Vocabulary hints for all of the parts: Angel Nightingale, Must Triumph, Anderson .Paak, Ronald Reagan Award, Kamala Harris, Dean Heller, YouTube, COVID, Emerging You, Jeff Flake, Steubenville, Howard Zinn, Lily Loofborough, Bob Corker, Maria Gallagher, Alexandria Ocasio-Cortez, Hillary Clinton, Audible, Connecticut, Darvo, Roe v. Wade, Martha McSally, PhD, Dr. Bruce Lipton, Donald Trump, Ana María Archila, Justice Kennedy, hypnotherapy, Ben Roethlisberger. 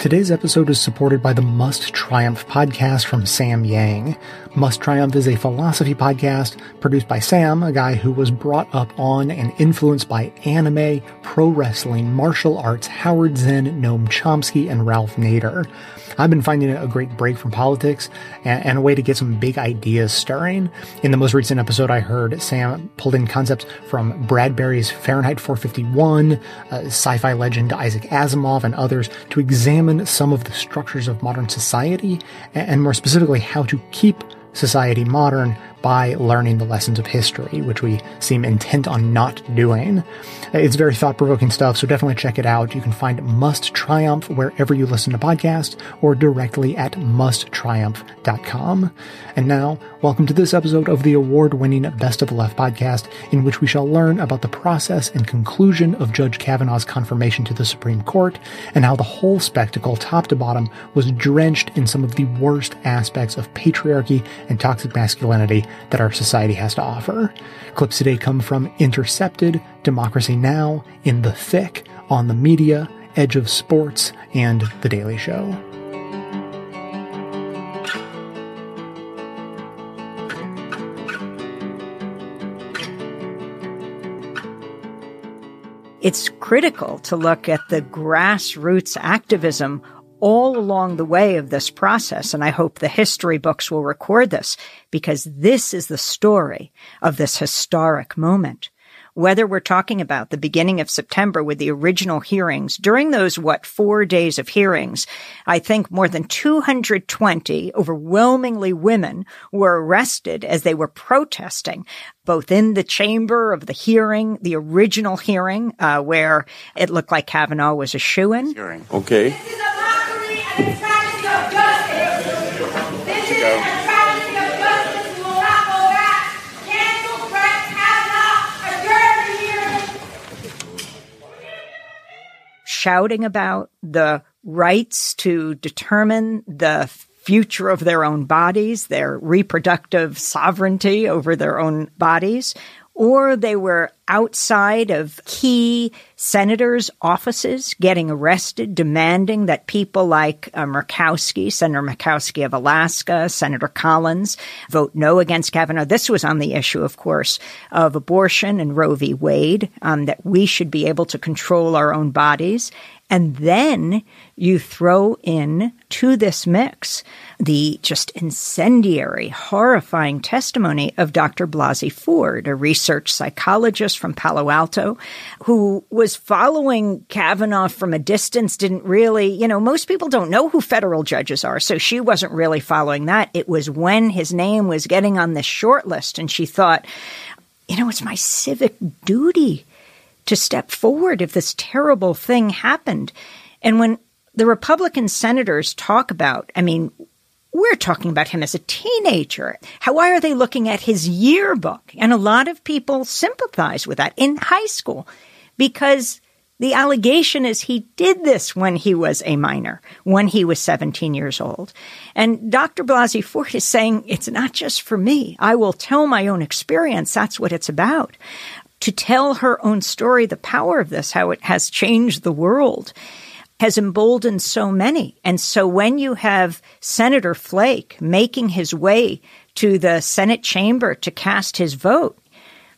Today's episode is supported by the Must Triumph podcast from Sam Yang. Must Triumph is a philosophy podcast produced by Sam, a guy who was brought up on and influenced by anime, pro wrestling, martial arts, Howard Zinn, Noam Chomsky, and Ralph Nader. I've been finding it a great break from politics and a way to get some big ideas stirring. In the most recent episode, I heard Sam pulled in concepts from Bradbury's Fahrenheit 451, sci-fi legend Isaac Asimov, and others to examine some of the structures of modern society, and more specifically, how to keep society modern by learning the lessons of history, which we seem intent on not doing. It's very thought-provoking stuff, so definitely check it out. You can find Must Triumph wherever you listen to podcasts or directly at musttriumph.com. And now, welcome to this episode of the award-winning Best of Left podcast, in which we shall learn about the process and conclusion of Judge Kavanaugh's confirmation to the Supreme Court and how the whole spectacle, top to bottom, was drenched in some of the worst aspects of patriarchy and toxic masculinity that our society has to offer. Clips today come from Intercepted, Democracy Now!, In the Thick, On the Media, Edge of Sports, and The Daily Show. It's critical to look at the grassroots activism all along the way of this process, and I hope the history books will record this, because this is the story of this historic moment. Whether we're talking about the beginning of September with the original hearings, during those, 4 days of hearings, I think more than 220, overwhelmingly women, were arrested as they were protesting, both in the chamber of the hearing, the original hearing, where it looked like Kavanaugh was a shoo-in. Okay. Shouting about the rights to determine the future of their own bodies, their reproductive sovereignty over their own bodies, or they were outside of key senators' offices getting arrested, demanding that people like Murkowski, Senator Murkowski of Alaska, Senator Collins, vote no against Kavanaugh. This was on the issue, of course, of abortion and Roe v. Wade, that we should be able to control our own bodies. And then you throw in to this mix the just incendiary, horrifying testimony of Dr. Blasey Ford, a research psychologist from Palo Alto, who was following Kavanaugh from a distance, didn't really, most people don't know who federal judges are, so she wasn't really following that. It was when his name was getting on the short list, and she thought, it's my civic duty to step forward if this terrible thing happened. And when the Republican senators talk about, we're talking about him as a teenager. Why are they looking at his yearbook? And a lot of people sympathize with that in high school, because the allegation is he did this when he was a minor, when he was 17 years old. And Dr. Blasey Ford is saying, it's not just for me. I will tell my own experience. That's what it's about. To tell her own story, the power of this, how it has changed the world, has emboldened so many. And so when you have Senator Flake making his way to the Senate chamber to cast his vote,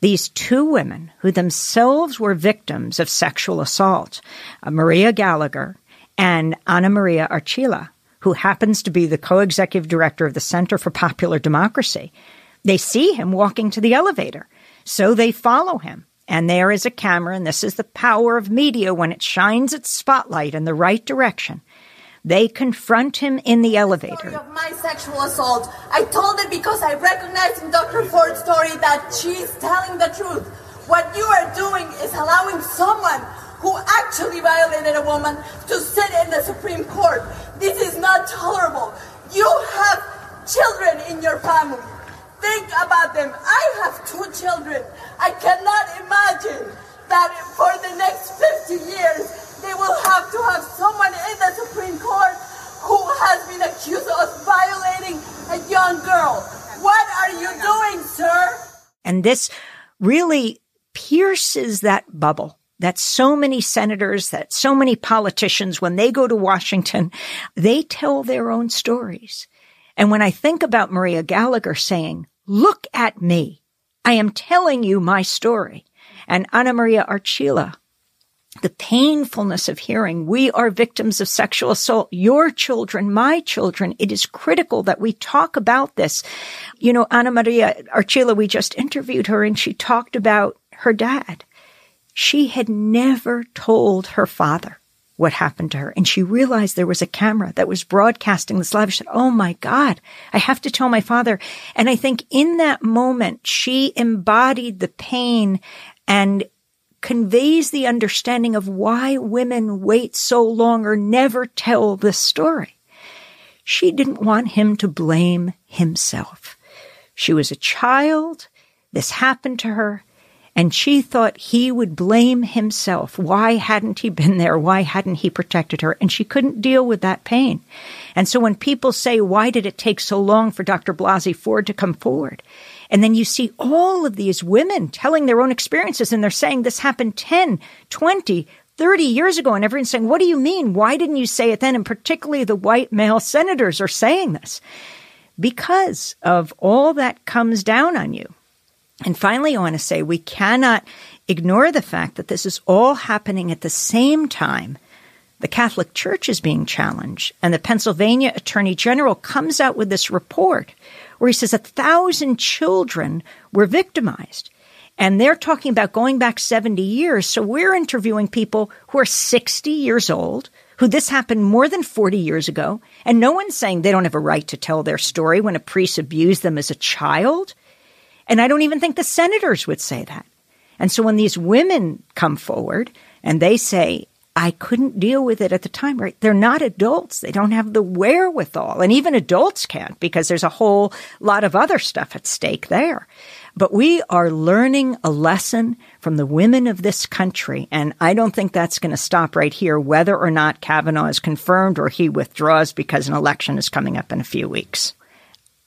these two women who themselves were victims of sexual assault, Maria Gallagher and Ana María Archila, who happens to be the co-executive director of the Center for Popular Democracy, they see him walking to the elevator. So they follow him. And there is a camera, and this is the power of media when it shines its spotlight in the right direction. They confront him in the elevator. Story of my sexual assault. I told it because I recognize in Dr. Ford's story that she's telling the truth. What you are doing is allowing someone who actually violated a woman to sit in the Supreme Court. This is not tolerable. You have children in your family. Think about them. I have 2 children. I cannot imagine that for the next 50 years, they will have to have someone in the Supreme Court who has been accused of violating a young girl. What are you doing, sir? And this really pierces that bubble that so many senators, that so many politicians, when they go to Washington, they tell their own stories. And when I think about Maria Gallagher saying, "Look at me, I am telling you my story," and Ana María Archila, the painfulness of hearing, "We are victims of sexual assault. Your children, my children. It is critical that we talk about this." You know, Ana María Archila, we just interviewed her and she talked about her dad. She had never told her father what happened to her. And she realized there was a camera that was broadcasting this live. She said, "Oh my God, I have to tell my father." And I think in that moment, she embodied the pain and conveys the understanding of why women wait so long or never tell this story. She didn't want him to blame himself. She was a child. This happened to her. And she thought he would blame himself. Why hadn't he been there? Why hadn't he protected her? And she couldn't deal with that pain. And so when people say, why did it take so long for Dr. Blasey Ford to come forward? And then you see all of these women telling their own experiences, and they're saying this happened 10, 20, 30 years ago. And everyone's saying, what do you mean? Why didn't you say it then? And particularly the white male senators are saying this because of all that comes down on you. And finally, I want to say we cannot ignore the fact that this is all happening at the same time. The Catholic Church is being challenged, and the Pennsylvania Attorney General comes out with this report where he says 1,000 children were victimized. And they're talking about going back 70 years. So we're interviewing people who are 60 years old, who this happened more than 40 years ago, and no one's saying they don't have a right to tell their story when a priest abused them as a child. And I don't even think the senators would say that. And so when these women come forward and they say, I couldn't deal with it at the time, right? They're not adults. They don't have the wherewithal. And even adults can't because there's a whole lot of other stuff at stake there. But we are learning a lesson from the women of this country. And I don't think that's going to stop right here, whether or not Kavanaugh is confirmed or he withdraws because an election is coming up in a few weeks.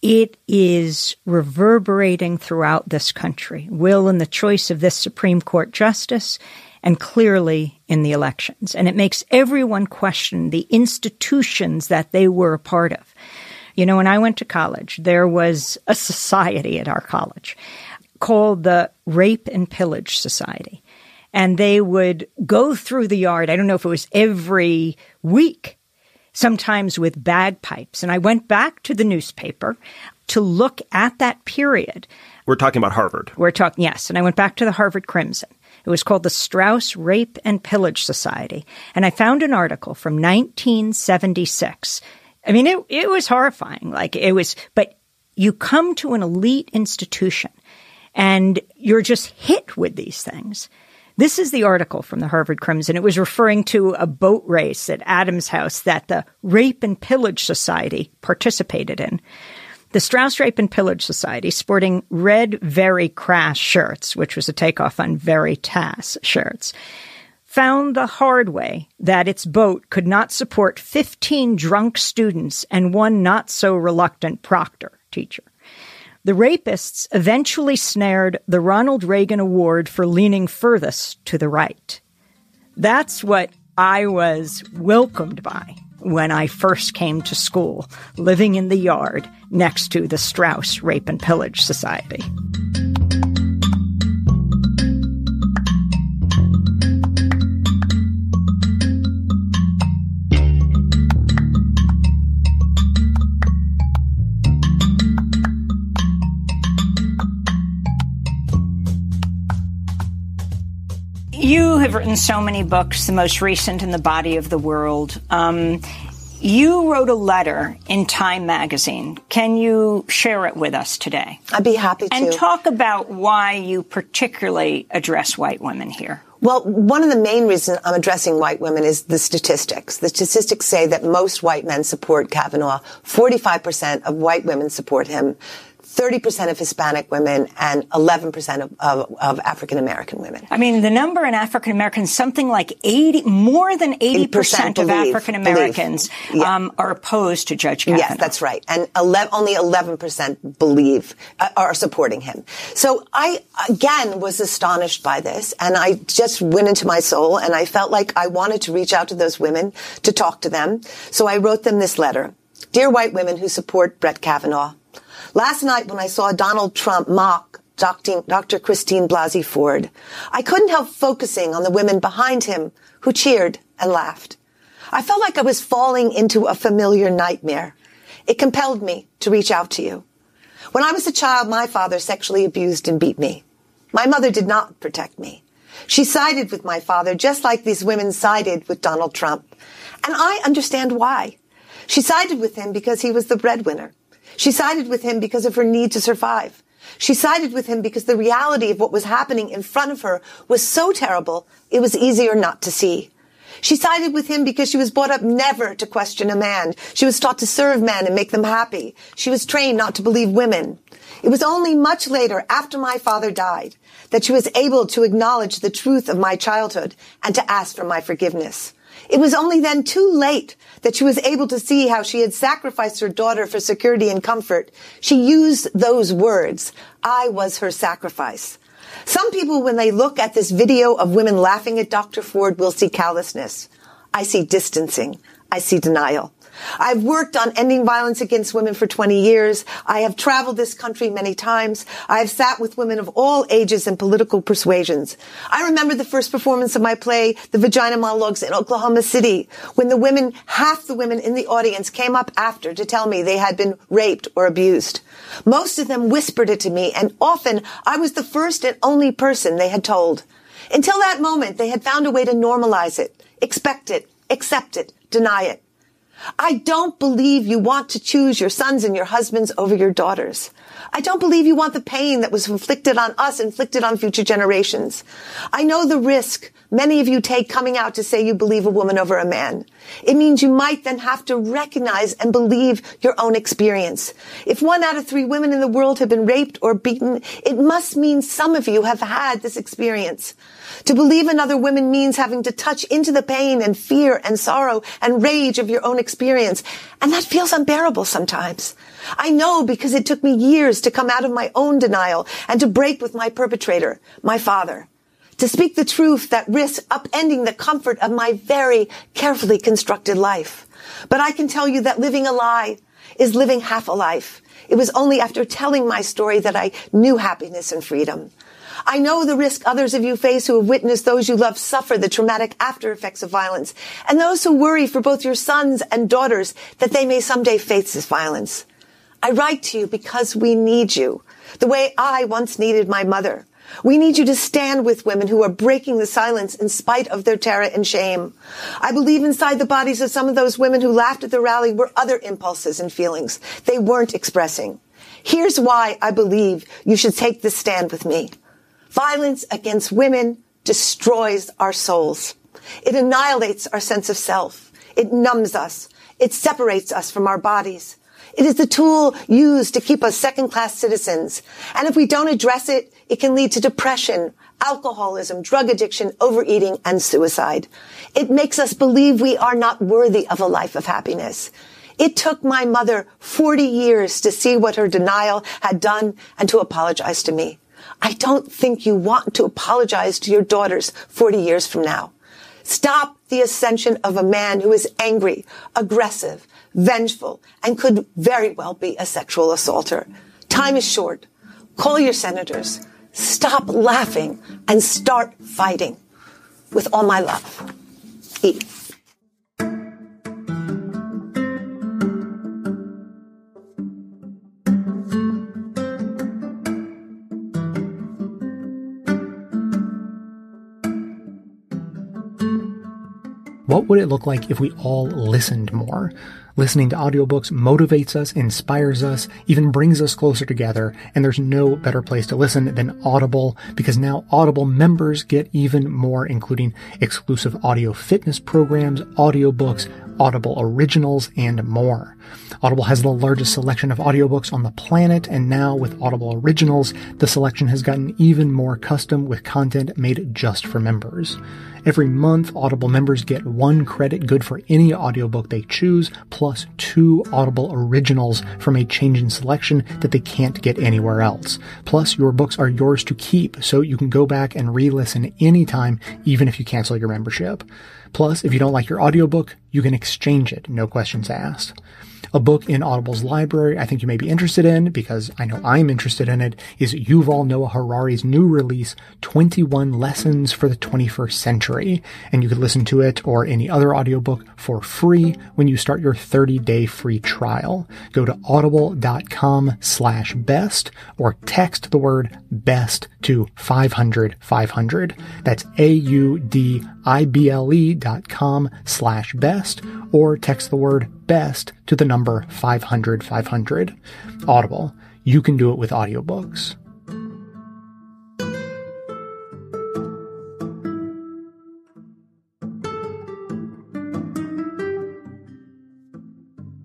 It is reverberating throughout this country, will in the choice of this Supreme Court justice, and clearly in the elections. And it makes everyone question the institutions that they were a part of. You know, when I went to college, there was a society at our college called the Rape and Pillage Society. And they would go through the yard, I don't know if it was every week, sometimes with bagpipes. And I went back to the newspaper to look at that period. We're talking about Harvard. We're talking, yes. And I went back to the Harvard Crimson. It was called the Strauss Rape and Pillage Society. And I found an article from 1976. I mean, it was horrifying. Like it was, but you come to an elite institution and you're just hit with these things. This is the article from the Harvard Crimson. It was referring to a boat race at Adams House that the Rape and Pillage Society participated in. The Strauss Rape and Pillage Society, sporting red Very Crass shirts, which was a takeoff on Veritas shirts, found the hard way that its boat could not support 15 drunk students and one not-so-reluctant proctor teacher. The rapists eventually snared the Ronald Reagan Award for leaning furthest to the right. That's what I was welcomed by when I first came to school, living in the yard next to the Strauss Rape and Pillage Society. You have written so many books, the most recent in the body of the world. You wrote a letter in Time magazine. Can you share it with us today? I'd be happy to. And talk about why you particularly address white women here. Well, one of the main reasons I'm addressing white women is the statistics. The statistics say that most white men support Kavanaugh. 45% of white women support him. 30% of Hispanic women and 11% of African-American women. I mean, the number in African-Americans, something like 80, more than 80% of African-Americans are opposed to Judge Kavanaugh. Yes, that's right. And only 11% believe, are supporting him. So I, again, was astonished by this, and I just went into my soul, and I felt like I wanted to reach out to those women, to talk to them. So I wrote them this letter. Dear white women who support Brett Kavanaugh, last night when I saw Donald Trump mock Dr. Christine Blasey Ford, I couldn't help focusing on the women behind him who cheered and laughed. I felt like I was falling into a familiar nightmare. It compelled me to reach out to you. When I was a child, my father sexually abused and beat me. My mother did not protect me. She sided with my father just like these women sided with Donald Trump. And I understand why. She sided with him because he was the breadwinner. She sided with him because of her need to survive. She sided with him because the reality of what was happening in front of her was so terrible, it was easier not to see. She sided with him because she was brought up never to question a man. She was taught to serve men and make them happy. She was trained not to believe women. It was only much later, after my father died, that she was able to acknowledge the truth of my childhood and to ask for my forgiveness. It was only then too late that she was able to see how she had sacrificed her daughter for security and comfort. She used those words. I was her sacrifice. Some people, when they look at this video of women laughing at Dr. Ford, will see callousness. I see distancing. I see denial. I've worked on ending violence against women for 20 years. I have traveled this country many times. I have sat with women of all ages and political persuasions. I remember the first performance of my play, The Vagina Monologues, in Oklahoma City, when the women, half the women in the audience, came up after to tell me they had been raped or abused. Most of them whispered it to me, and often I was the first and only person they had told. Until that moment, they had found a way to normalize it, expect it, accept it, deny it. I don't believe you want to choose your sons and your husbands over your daughters. I don't believe you want the pain that was inflicted on us, inflicted on future generations. I know the risk many of you take coming out to say you believe a woman over a man. It means you might then have to recognize and believe your own experience. If 1 out of 3 women in the world have been raped or beaten, it must mean some of you have had this experience. To believe in other women means having to touch into the pain and fear and sorrow and rage of your own experience. And that feels unbearable sometimes. I know, because it took me years to come out of my own denial and to break with my perpetrator, my father. To speak the truth that risks upending the comfort of my very carefully constructed life. But I can tell you that living a lie is living half a life. It was only after telling my story that I knew happiness and freedom. I know the risk others of you face who have witnessed those you love suffer the traumatic after effects of violence, and those who worry for both your sons and daughters that they may someday face this violence. I write to you because we need you, the way I once needed my mother. We need you to stand with women who are breaking the silence in spite of their terror and shame. I believe inside the bodies of some of those women who laughed at the rally were other impulses and feelings they weren't expressing. Here's why I believe you should take this stand with me. Violence against women destroys our souls. It annihilates our sense of self. It numbs us. It separates us from our bodies. It is the tool used to keep us second-class citizens. And if we don't address it, it can lead to depression, alcoholism, drug addiction, overeating, and suicide. It makes us believe we are not worthy of a life of happiness. It took my mother 40 years to see what her denial had done and to apologize to me. I don't think you want to apologize to your daughters 40 years from now. Stop the ascension of a man who is angry, aggressive, vengeful, and could very well be a sexual assaulter. Time is short. Call your senators. Stop laughing and start fighting. With all my love. Eve. What would it look like if we all listened more? Listening to audiobooks motivates us, inspires us, even brings us closer together, and there's no better place to listen than Audible, because now Audible members get even more, including exclusive audio fitness programs, audiobooks, Audible Originals, and more. Audible has the largest selection of audiobooks on the planet, and now with Audible Originals, the selection has gotten even more custom with content made just for members. Every month, Audible members get 1 credit good for any audiobook they choose, plus 2 Audible Originals from a changing selection that they can't get anywhere else. Plus, your books are yours to keep, so you can go back and re-listen anytime, even if you cancel your membership. Plus, if you don't like your audiobook, you can exchange it, no questions asked. A book in Audible's library I think you may be interested in, because I know I'm interested in it, is Yuval Noah Harari's new release, 21 Lessons for the 21st Century, and you can listen to it or any other audiobook for free when you start your 30-day free trial. Go to audible.com/best or text the word BEST to 500-500. That's AUDIBLE.com/best or text the word BEST to the number 500-500. Audible. You can do it with audiobooks.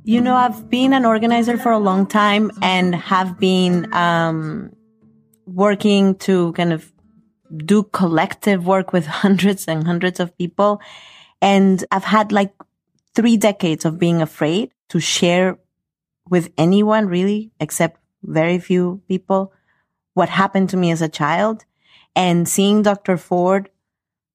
You know, I've been an organizer for a long time and have been working to kind of do collective work with hundreds and hundreds of people. And I've had like 3 decades of being afraid to share with anyone, really, except very few people, what happened to me as a child. And seeing Dr. Ford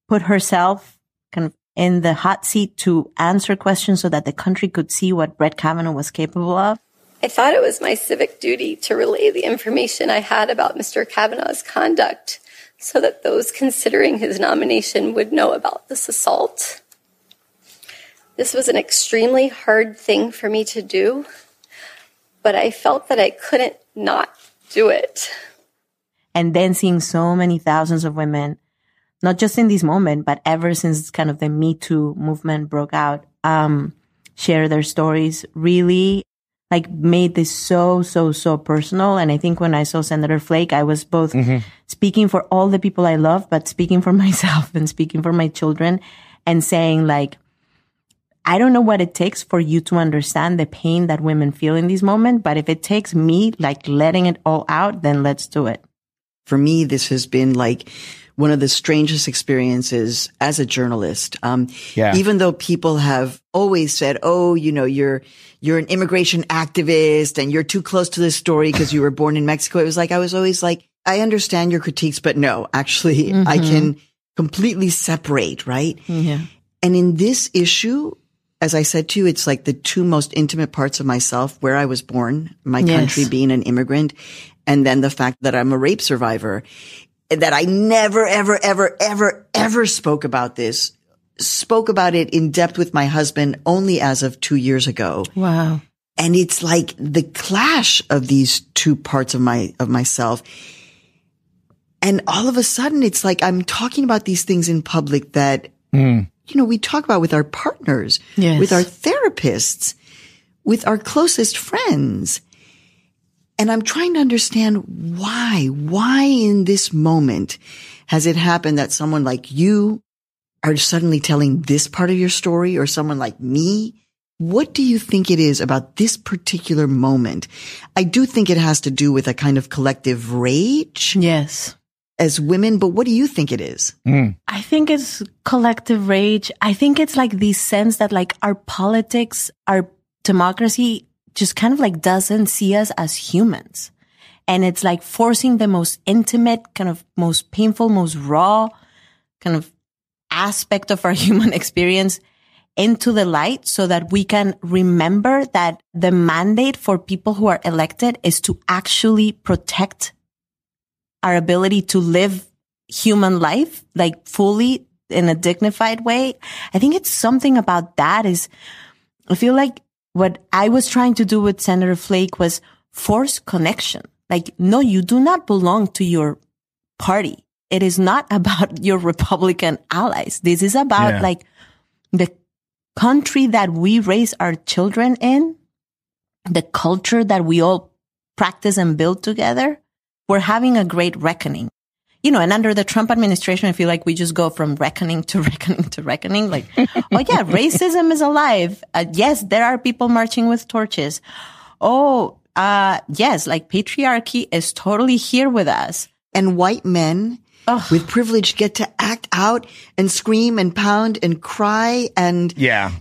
put herself kind of in the hot seat to answer questions so that the country could see what Brett Kavanaugh was capable of. I thought it was my civic duty to relay the information I had about Mr. Kavanaugh's conduct, so that those considering his nomination would know about this assault. This was an extremely hard thing for me to do, but I felt that I couldn't not do it. And then seeing so many thousands of women, not just in this moment, but ever since kind of the Me Too movement broke out, share their stories, really like made this so personal. And I think when I saw Senator Flake, I was both speaking for all the people I love, but speaking for myself and speaking for my children, and saying like, I don't know what it takes for you to understand the pain that women feel in this moment, but if it takes me like letting it all out, then let's do it. For me, this has been like one of the strangest experiences as a journalist. Even though people have always said, oh, you know, you're an immigration activist and you're too close to this story because you were born in Mexico. It was like, I was always like, I understand your critiques, but no, actually I can completely separate, right? Yeah. And in this issue, as I said to you, it's like the 2 most intimate parts of myself, where I was born, my country, being an immigrant, and then the fact that I'm a rape survivor. That I never, ever spoke about this, spoke about it in depth with my husband only as of 2 years ago. Wow. And it's like the clash of these 2 parts of myself. And all of a sudden, it's like I'm talking about these things in public that, you know, we talk about with our partners, with our therapists, with our closest friends. And I'm trying to understand why in this moment has it happened that someone like you are suddenly telling this part of your story, or someone like me? What do you think it is about this particular moment? I do think it has to do with a kind of collective rage. Yes. As women, but what do you think it is? I think it's collective rage. I think it's like this sense that like our politics, our democracy just kind of like doesn't see us as humans. And it's like forcing the most intimate, kind of most painful, most raw kind of aspect of our human experience into the light so that we can remember that the mandate for people who are elected is to actually protect our ability to live human life, like fully in a dignified way. I think it's something about that is, I feel like what I was trying to do with Senator Flake was force connection. Like, no, you do not belong to your party. It is not about your Republican allies. This is about like the country that we raise our children in, the culture that we all practice and build together, we're having a great reckoning. You know, and under the Trump administration, I feel like we just go from reckoning to reckoning to reckoning. Like, oh, yeah, racism is alive. Yes, there are people marching with torches. Oh, yes, like patriarchy is totally here with us. And white men with privilege get to act out and scream and pound and cry and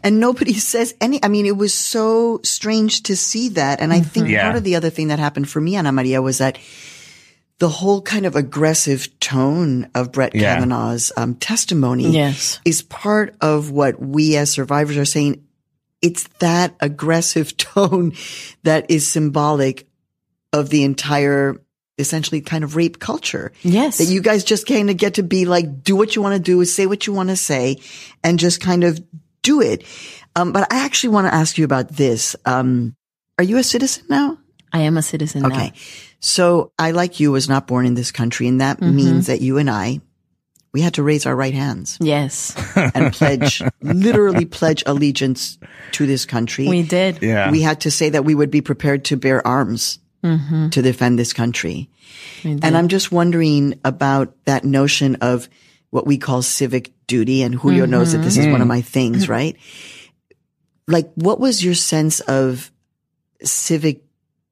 nobody says any. I mean, it was so strange to see that. And I think part of the other thing that happened for me, Ana Maria, was that the whole kind of aggressive tone of Brett Kavanaugh's testimony is part of what we as survivors are saying. It's that aggressive tone that is symbolic of the entire essentially kind of rape culture. Yes. That you guys just kind of get to be like, do what you want to do, say what you want to say, and just kind of do it. But I actually want to ask you about this. Are you a citizen now? I am a citizen now. Okay. So I, like you, was not born in this country, and that means that you and I, we had to raise our right hands. Yes. And literally pledge allegiance to this country. We did. Yeah. We had to say that we would be prepared to bear arms to defend this country. And I'm just wondering about that notion of what we call civic duty, and Julio knows that this is one of my things, right? Like, what was your sense of civic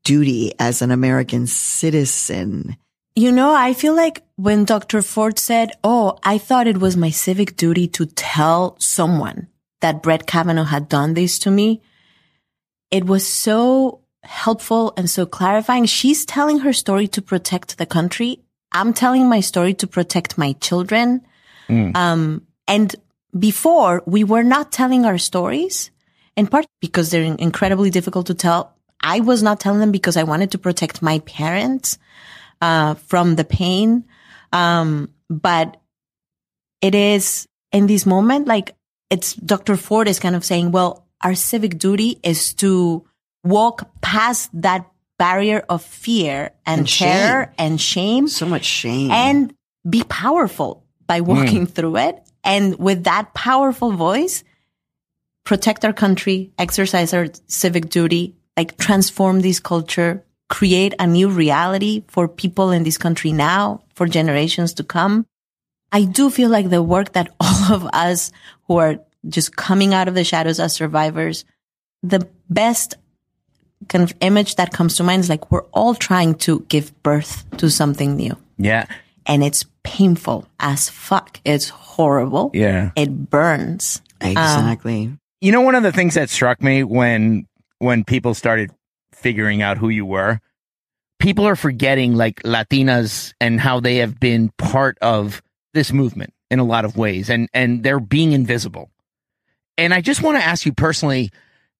duty as an American citizen? You know, I feel like when Dr. Ford said, oh, I thought it was my civic duty to tell someone that Brett Kavanaugh had done this to me, it was so helpful and so clarifying. She's telling her story to protect the country. I'm telling my story to protect my children. And before, we were not telling our stories, in part because they're incredibly difficult to tell. I was not telling them because I wanted to protect my parents from the pain. But it is in this moment, like, it's Dr. Ford is kind of saying, well, our civic duty is to walk past that barrier of fear and terror and shame. So much shame. And be powerful by walking through it. And with that powerful voice, protect our country, exercise our civic duty, like transform this culture, create a new reality for people in this country now, for generations to come. I do feel like the work that all of us who are just coming out of the shadows as survivors, the best kind of image that comes to mind is like we're all trying to give birth to something new. Yeah. And it's painful as fuck. It's horrible. Yeah. It burns. Exactly. You know, one of the things that struck me when people started figuring out who you were, people are forgetting like Latinas and how they have been part of this movement in a lot of ways, and they're being invisible. And I just want to ask you personally,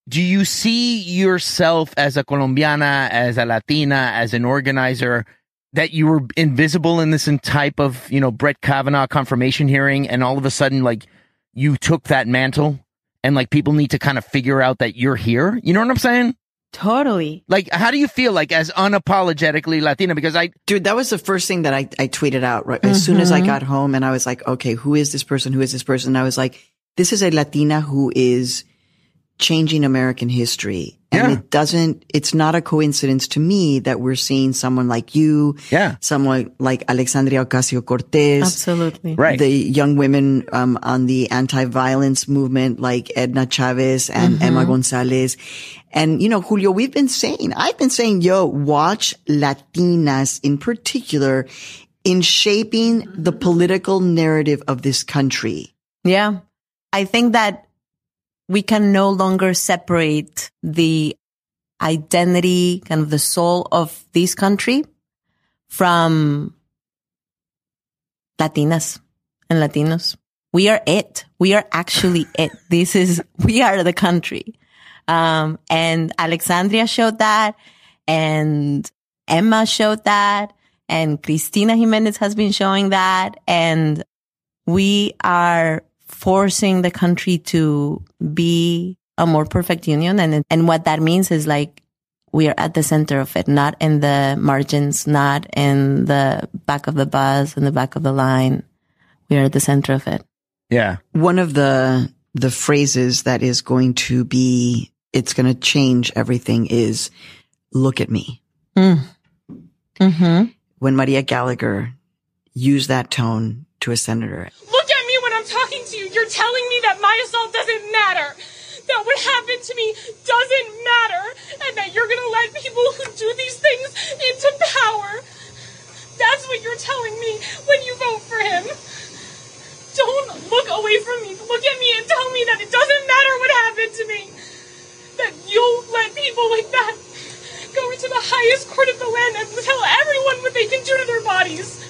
do you see yourself as a Colombiana, as a Latina, as an organizer, that you were invisible in this type of, you know, Brett Kavanaugh confirmation hearing, and all of a sudden, like, you took that mantle? And like people need to kind of figure out that you're here. You know what I'm saying? Totally. Like, how do you feel like as unapologetically Latina? Because dude, that was the first thing that I tweeted out, right? As soon as I got home, and I was like, okay, who is this person? Who is this person? And I was like, this is a Latina who is changing American history. And it's not a coincidence to me that we're seeing someone like you, someone like Alexandria Ocasio-Cortez. Absolutely. Right. The young women on the anti-violence movement, like Edna Chavez and Emma Gonzalez. And, you know, Julio, I've been saying, watch Latinas in particular in shaping the political narrative of this country. Yeah. I think that we can no longer separate the identity, kind of the soul of this country, from Latinas and Latinos. We are it. We are actually it. We are the country. And Alexandria showed that, and Emma showed that, and Cristina Jimenez has been showing that, and we are forcing the country to be a more perfect union. And what that means is like we are at the center of it, not in the margins, not in the back of the bus, in the back of the line. We are at the center of it. Yeah. One of the the phrases that is going to be, it's going to change everything is, look at me. Mm. Mm-hmm. When Maria Gallagher used that tone to a senator. Look at me when I'm talking to you. You're telling me that my assault doesn't matter, that what happened to me doesn't matter, and that you're going to let people who do these things into power. That's what you're telling me when you vote for him. Don't look away from me. Look at me and tell me that it doesn't matter what happened to me, that you'll let people like that go into the highest court of the land and tell everyone what they can do to their bodies.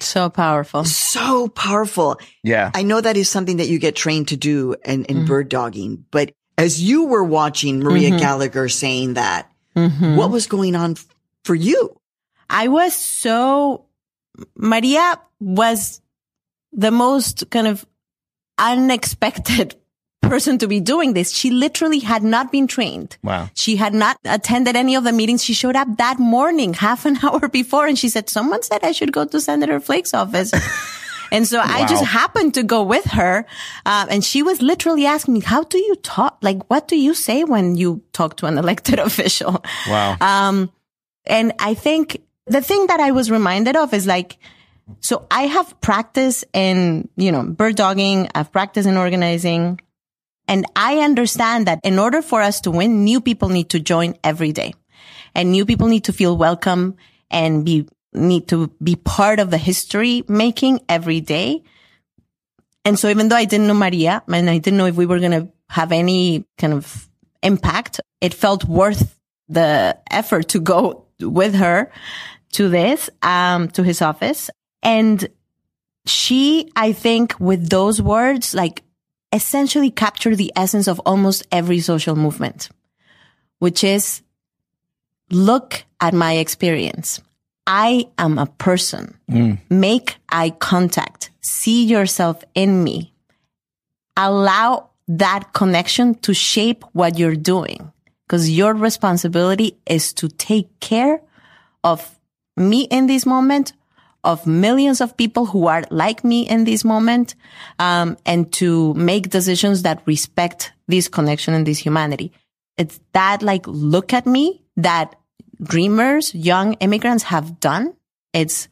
So powerful. So powerful. Yeah. I know that is something that you get trained to do in mm-hmm. bird dogging, but as you were watching Maria mm-hmm. Gallagher saying that, mm-hmm. what was going on for you? Maria was the most kind of unexpected person to be doing this. She literally had not been trained. Wow. She had not attended any of the meetings. She showed up that morning, half an hour before, and she said, someone said I should go to Senator Flake's office. And so wow. I just happened to go with her. And she was literally asking me, how do you talk? Like, what do you say when you talk to an elected official? Wow. And I think the thing that I was reminded of is like, so I have practice in, bird dogging. I've practiced in organizing. And I understand that in order for us to win, new people need to join every day, and new people need to feel welcome and need to be part of the history making every day. And so even though I didn't know Maria and I didn't know if we were going to have any kind of impact, it felt worth the effort to go with her to this, to his office. And she, I think with those words, like essentially captured the essence of almost every social movement, which is look at my experience. I am a person. Mm. Make eye contact. See yourself in me. Allow that connection to shape what you're doing, because your responsibility is to take care of me in this moment, of millions of people who are like me in this moment, and to make decisions that respect this connection and this humanity. It's that, like, look at me that dreamers, young immigrants have done. It's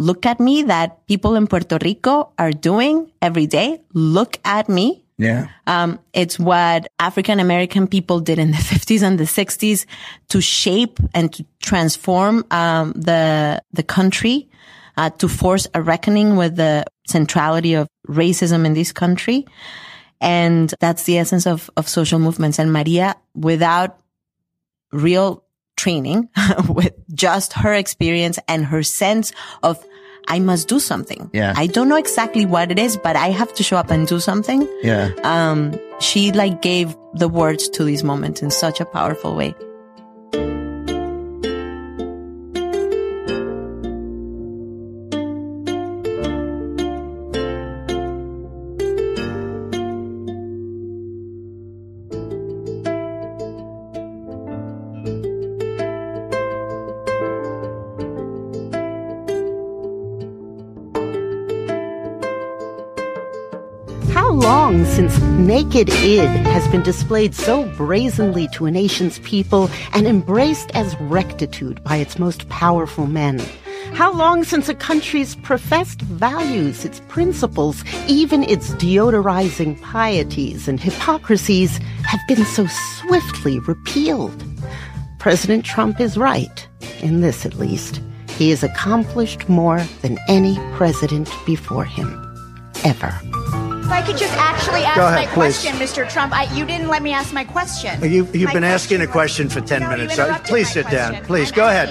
look at me that people in Puerto Rico are doing every day. Look at me. Yeah. It's what African American people did in the 50s and the 60s to shape and to transform the country, to force a reckoning with the centrality of racism in this country. And that's the essence of social movements. And Maria, without real training, with just her experience and her sense of I must do something. Yeah. I don't know exactly what it is, but I have to show up and do something. Yeah. She like gave the words to these moments in such a powerful way. Since naked id has been displayed so brazenly to a nation's people and embraced as rectitude by its most powerful men? How long since a country's professed values, its principles, even its deodorizing pieties and hypocrisies have been so swiftly repealed? President Trump is right, in this at least. He has accomplished more than any president before him, ever. If I could just actually ask question, Mr. Trump. You didn't let me ask my question. You've been asking a question for 10 minutes. Please sit down. Please, go ahead.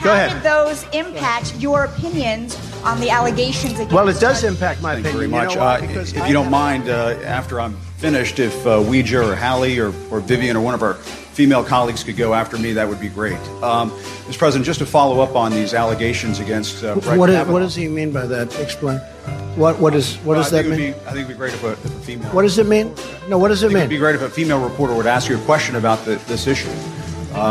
How did those impact your opinions on the allegations against it does impact my opinion. Thank you very much. If you don't mind, after I'm finished, if Ouija or Hallie or Vivian or one of our female colleagues could go after me, that would be great. Mr. President, just to follow up on these allegations against Brett Kavanaugh. What does he mean by that? Explain. What does that mean? I think it would be great if a female... What does it mean? No, what does it mean? It would be great if a female reporter would ask you a question about this issue.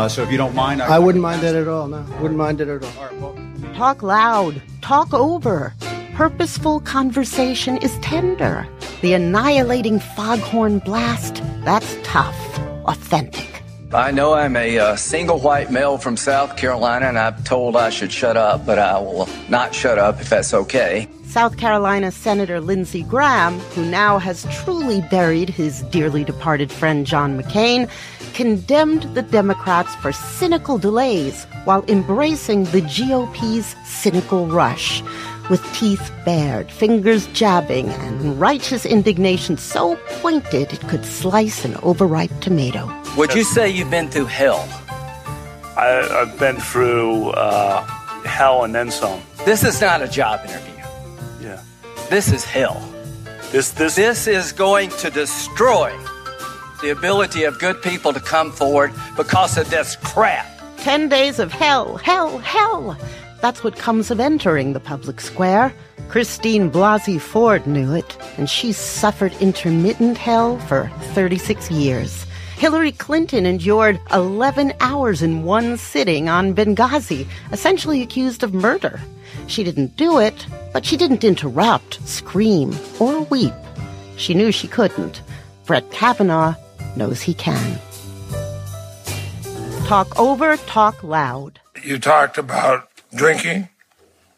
So if you don't mind... I wouldn't mind that at all, no. Wouldn't mind it at all. All right, well, talk loud. Talk over. Purposeful conversation is tender. the annihilating foghorn blast, that's tough, authentic. I know I'm a single white male from South Carolina, and I'm told I should shut up, but I will not shut up if that's okay. South Carolina Senator Lindsey Graham, who now has truly buried his dearly departed friend John McCain, condemned the Democrats for cynical delays while embracing the GOP's cynical rush. With teeth bared, fingers jabbing, and righteous indignation so pointed it could slice an overripe tomato. Would you say you've been through hell? I've been through hell and then some. This is not a job interview. Yeah. This is hell. This is going to destroy the ability of good people to come forward because of this crap. 10 days of hell, hell, hell. That's what comes of entering the public square. Christine Blasey Ford knew it, and she's suffered intermittent hell for 36 years. Hillary Clinton endured 11 hours in one sitting on Benghazi, essentially accused of murder. She didn't do it, but she didn't interrupt, scream, or weep. She knew she couldn't. Brett Kavanaugh knows he can. Talk over, talk loud. You talked about drinking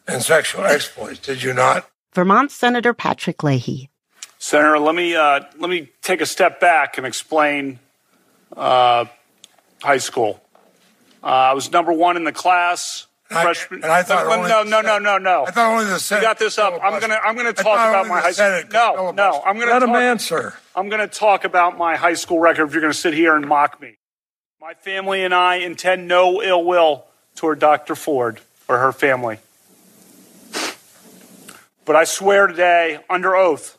and sexual exploits, did you not? Vermont Senator Patrick Leahy. Senator, let me take a step back and explain high school. I was number one in the class. Freshman. And I thought no. I thought only the Senate. You got this up. I'm gonna talk about my high school. No. Let him answer. I'm gonna talk about my high school record. If you're gonna sit here and mock me, my family and I intend no ill will toward Dr. Ford or her family. But I swear today, under oath,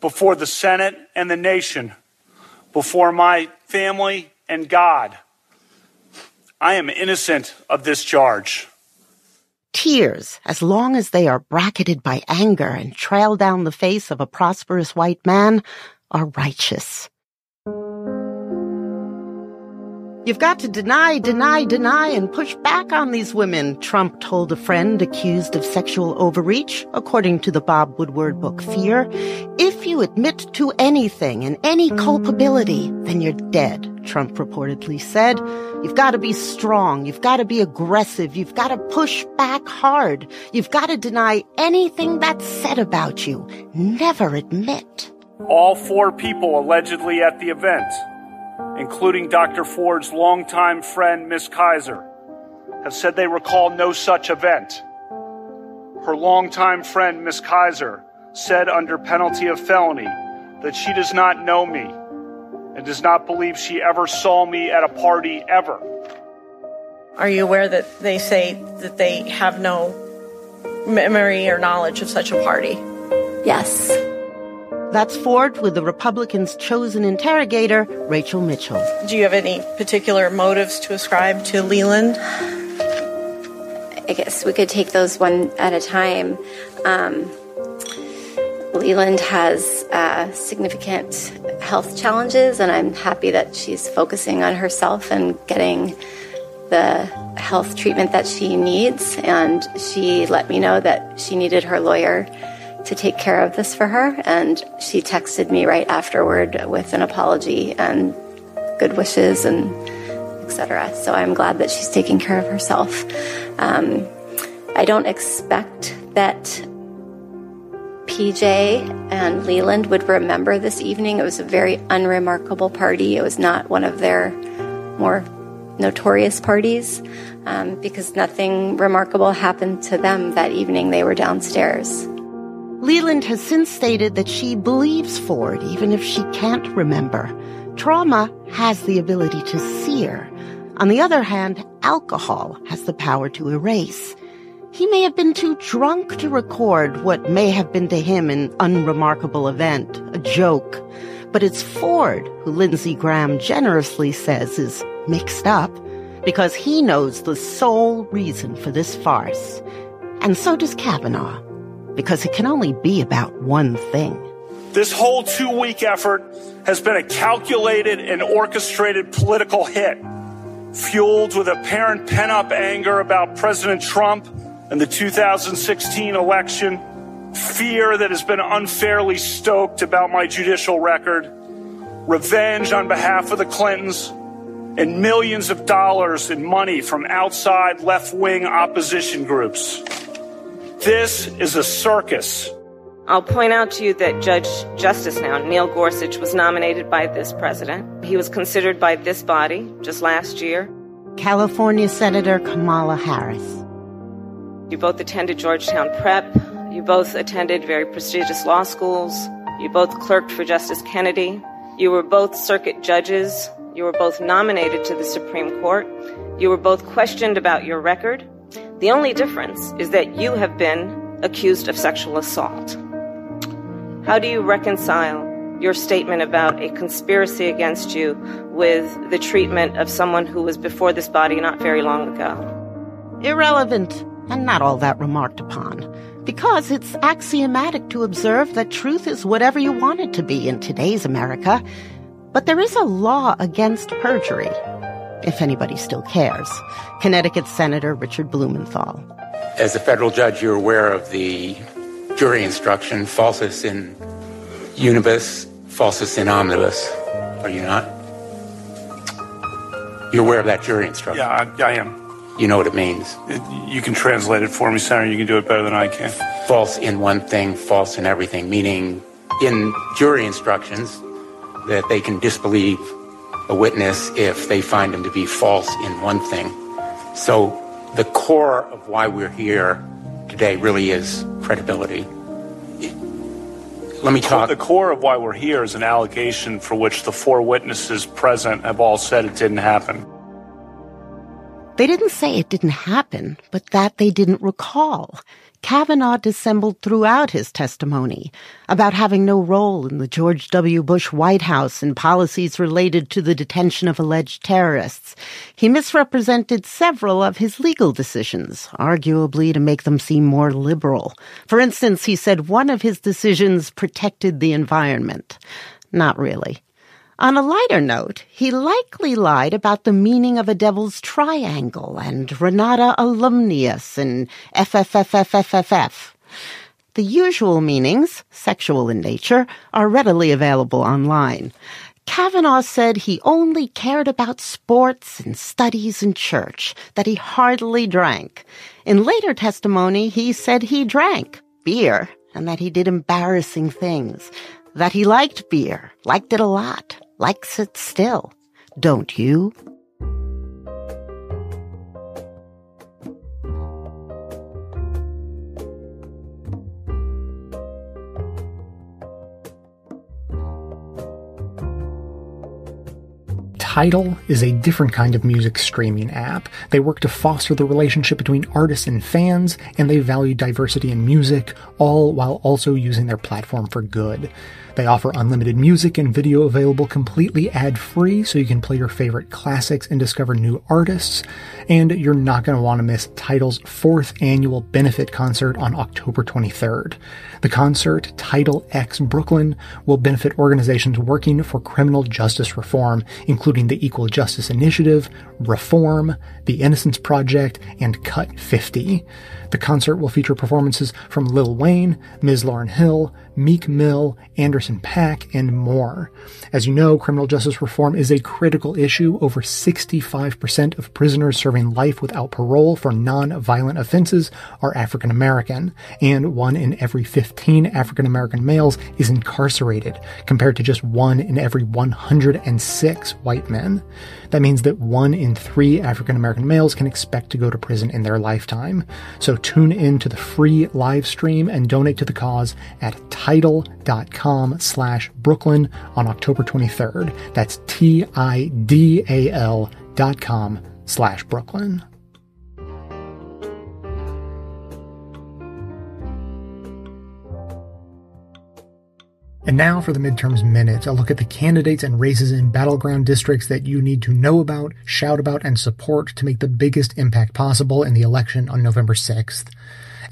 before the Senate and the nation, before my family and God, I am innocent of this charge. Tears, as long as they are bracketed by anger and trail down the face of a prosperous white man, are righteous. You've got to deny, and push back on these women, Trump told a friend accused of sexual overreach, according to the Bob Woodward book Fear. If you admit to anything and any culpability, then you're dead, Trump reportedly said. You've got to be strong. You've got to be aggressive. You've got to push back hard. You've got to deny anything that's said about you. Never admit. All four people allegedly at the event, including Dr. Ford's longtime friend, Miss Kaiser, have said they recall no such event. Her longtime friend, Miss Kaiser, said under penalty of felony that she does not know me and does not believe she ever saw me at a party ever. Are you aware that they say that they have no memory or knowledge of such a party? Yes. That's Ford with the Republicans' chosen interrogator, Rachel Mitchell. Do you have any particular motives to ascribe to Leland? I guess we could take those one at a time. Leland has significant health challenges, and I'm happy that she's focusing on herself and getting the health treatment that she needs. And she let me know that she needed her lawyer to take care of this for her, and she texted me right afterward with an apology and good wishes and etc. So I'm glad that she's taking care of herself. I don't expect that PJ and Leland would remember this evening. It was a very unremarkable party. It was not one of their more notorious parties, because nothing remarkable happened to them that evening. They were downstairs. Leland has since stated that she believes Ford, even if she can't remember. Trauma has the ability to sear. On the other hand, alcohol has the power to erase. He may have been too drunk to record what may have been to him an unremarkable event, a joke. But it's Ford who Lindsey Graham generously says is mixed up, because he knows the sole reason for this farce. And so does Kavanaugh. Because it can only be about one thing. This whole two-week effort has been a calculated and orchestrated political hit, fueled with apparent pent-up anger about President Trump and the 2016 election, fear that has been unfairly stoked about my judicial record, revenge on behalf of the Clintons, and millions of dollars in money from outside left-wing opposition groups. This is a circus. I'll point out to you that Justice Now, Neil Gorsuch, was nominated by this president. He was considered by this body just last year. California Senator Kamala Harris. You both attended Georgetown Prep. You both attended very prestigious law schools. You both clerked for Justice Kennedy. You were both circuit judges. You were both nominated to the Supreme Court. You were both questioned about your record. The only difference is that you have been accused of sexual assault. How do you reconcile your statement about a conspiracy against you with the treatment of someone who was before this body not very long ago? Irrelevant, and not all that remarked upon, because it's axiomatic to observe that truth is whatever you want it to be in today's America. But there is a law against perjury, if anybody still cares. Connecticut Senator Richard Blumenthal. As a federal judge, you're aware of the jury instruction, falsus in unibus, falsus in omnibus. Are you not? You're aware of that jury instruction? Yeah, I am. You know what it means. You can translate it for me, Senator. You can do it better than I can. False in one thing, false in everything, meaning in jury instructions that they can disbelieve a witness if they find him to be false in one thing. So the core of why we're here today really is credibility. Let me talk. The core of why we're here is an allegation for which the four witnesses present have all said it didn't happen. They didn't say it didn't happen, but that they didn't recall. Kavanaugh dissembled throughout his testimony about having no role in the George W. Bush White House and policies related to the detention of alleged terrorists. He misrepresented several of his legal decisions, arguably to make them seem more liberal. For instance, he said one of his decisions protected the environment. Not really. On a lighter note, he likely lied about the meaning of a devil's triangle and Renata alumnius and FFFFFFF. The usual meanings, sexual in nature, are readily available online. Kavanaugh said he only cared about sports and studies and church, that he hardly drank. In later testimony, he said he drank beer and that he did embarrassing things, that he liked beer, liked it a lot. Likes it still, don't you? Tidal is a different kind of music streaming app. They work to foster the relationship between artists and fans, and they value diversity in music, all while also using their platform for good. They offer unlimited music and video available completely ad-free, so you can play your favorite classics and discover new artists. And you're not going to want to miss Tidal's 4th annual benefit concert on October 23rd. The concert, Tidal X Brooklyn, will benefit organizations working for criminal justice reform, including the Equal Justice Initiative, Reform, the Innocence Project, and Cut 50. The concert will feature performances from Lil Wayne, Ms. Lauryn Hill, Meek Mill, Anderson .Paak, and more. As you know, criminal justice reform is a critical issue. Over 65% of prisoners serving life without parole for non-violent offenses are African American, and 1 in every 15 African American males is incarcerated, compared to just 1 in every 106 white men. That means that 1 in 3 African American males can expect to go to prison in their lifetime. So tune in to the free live stream and donate to the cause at Tidal.com/Brooklyn on October 23rd. That's TIDAL.com/Brooklyn. And now for the midterms minute, a look at the candidates and races in battleground districts that you need to know about, shout about, and support to make the biggest impact possible in the election on November 6th.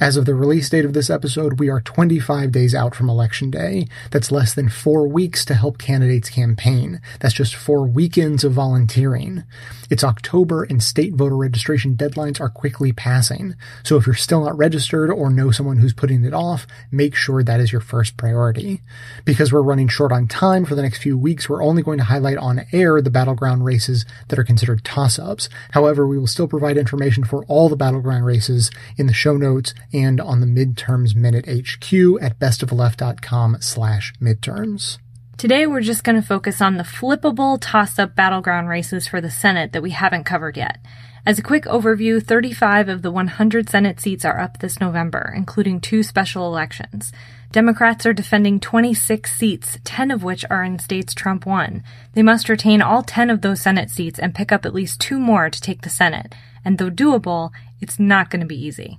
As of the release date of this episode, we are 25 days out from Election Day. That's less than 4 weeks to help candidates campaign. That's just 4 weekends of volunteering. It's October, and state voter registration deadlines are quickly passing. So if you're still not registered or know someone who's putting it off, make sure that is your first priority. Because we're running short on time for the next few weeks, we're only going to highlight on air the battleground races that are considered toss-ups. However, we will still provide information for all the battleground races in the show notes and on the Midterms Minute HQ at bestofleft.com/midterms. Today, we're just going to focus on the flippable toss-up battleground races for the Senate that we haven't covered yet. As a quick overview, 35 of the 100 Senate seats are up this November, including 2 special elections. Democrats are defending 26 seats, 10 of which are in states Trump won. They must retain all 10 of those Senate seats and pick up at least 2 more to take the Senate. And though doable, it's not going to be easy.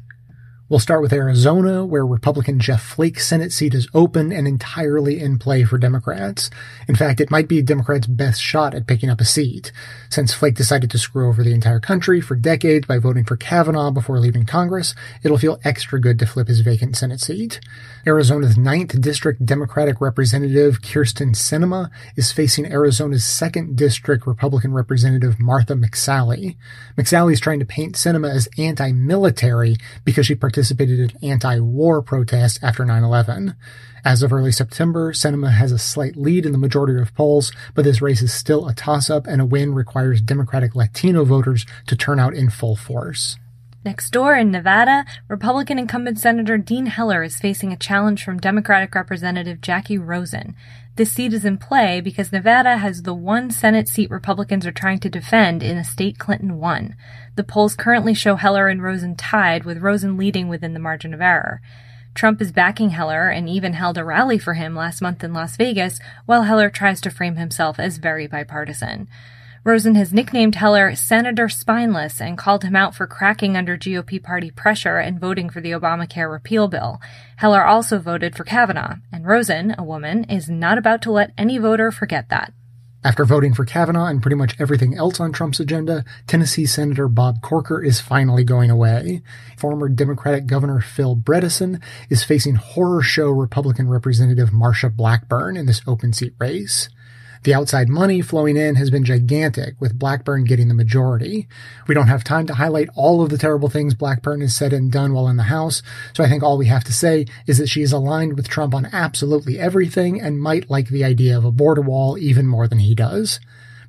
We'll start with Arizona, where Republican Jeff Flake's Senate seat is open and entirely in play for Democrats. In fact, it might be Democrats' best shot at picking up a seat, since Flake decided to screw over the entire country for decades by voting for Kavanaugh before leaving Congress. It'll feel extra good to flip his vacant Senate seat. Arizona's 9th District Democratic Representative Kirsten Sinema is facing Arizona's 2nd District Republican Representative Martha McSally. McSally's trying to paint Sinema as anti-military because she participated in anti-war protests after 9/11. As of early September, Sinema has a slight lead in the majority of polls, but this race is still a toss-up, and a win requires Democratic Latino voters to turn out in full force. Next door in Nevada, Republican incumbent Senator Dean Heller is facing a challenge from Democratic Representative Jackie Rosen. This seat is in play because Nevada has the one Senate seat Republicans are trying to defend in a state Clinton won. The polls currently show Heller and Rosen tied, with Rosen leading within the margin of error. Trump is backing Heller and even held a rally for him last month in Las Vegas, while Heller tries to frame himself as very bipartisan. Rosen has nicknamed Heller Senator Spineless and called him out for cracking under GOP party pressure and voting for the Obamacare repeal bill. Heller also voted for Kavanaugh, and Rosen, a woman, is not about to let any voter forget that. After voting for Kavanaugh and pretty much everything else on Trump's agenda, Tennessee Senator Bob Corker is finally going away. Former Democratic Governor Phil Bredesen is facing horror show Republican Representative Marsha Blackburn in this open seat race. The outside money flowing in has been gigantic, with Blackburn getting the majority. We don't have time to highlight all of the terrible things Blackburn has said and done while in the House, so I think all we have to say is that she is aligned with Trump on absolutely everything and might like the idea of a border wall even more than he does.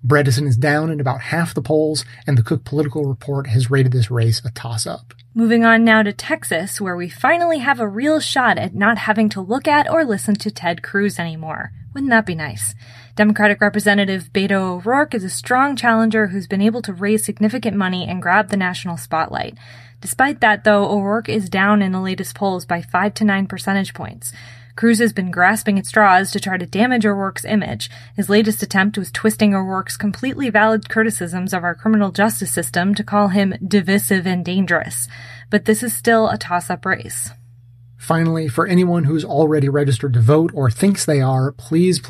Bredesen is down in about half the polls, and the Cook Political Report has rated this race a toss-up. Moving on now to Texas, where we finally have a real shot at not having to look at or listen to Ted Cruz anymore. Wouldn't that be nice? Democratic Representative Beto O'Rourke is a strong challenger who's been able to raise significant money and grab the national spotlight. Despite that, though, O'Rourke is down in the latest polls by 5 to 9 percentage points. Cruz has been grasping at straws to try to damage O'Rourke's image. His latest attempt was twisting O'Rourke's completely valid criticisms of our criminal justice system to call him divisive and dangerous. But this is still a toss-up race. Finally, for anyone who's already registered to vote or thinks they are, please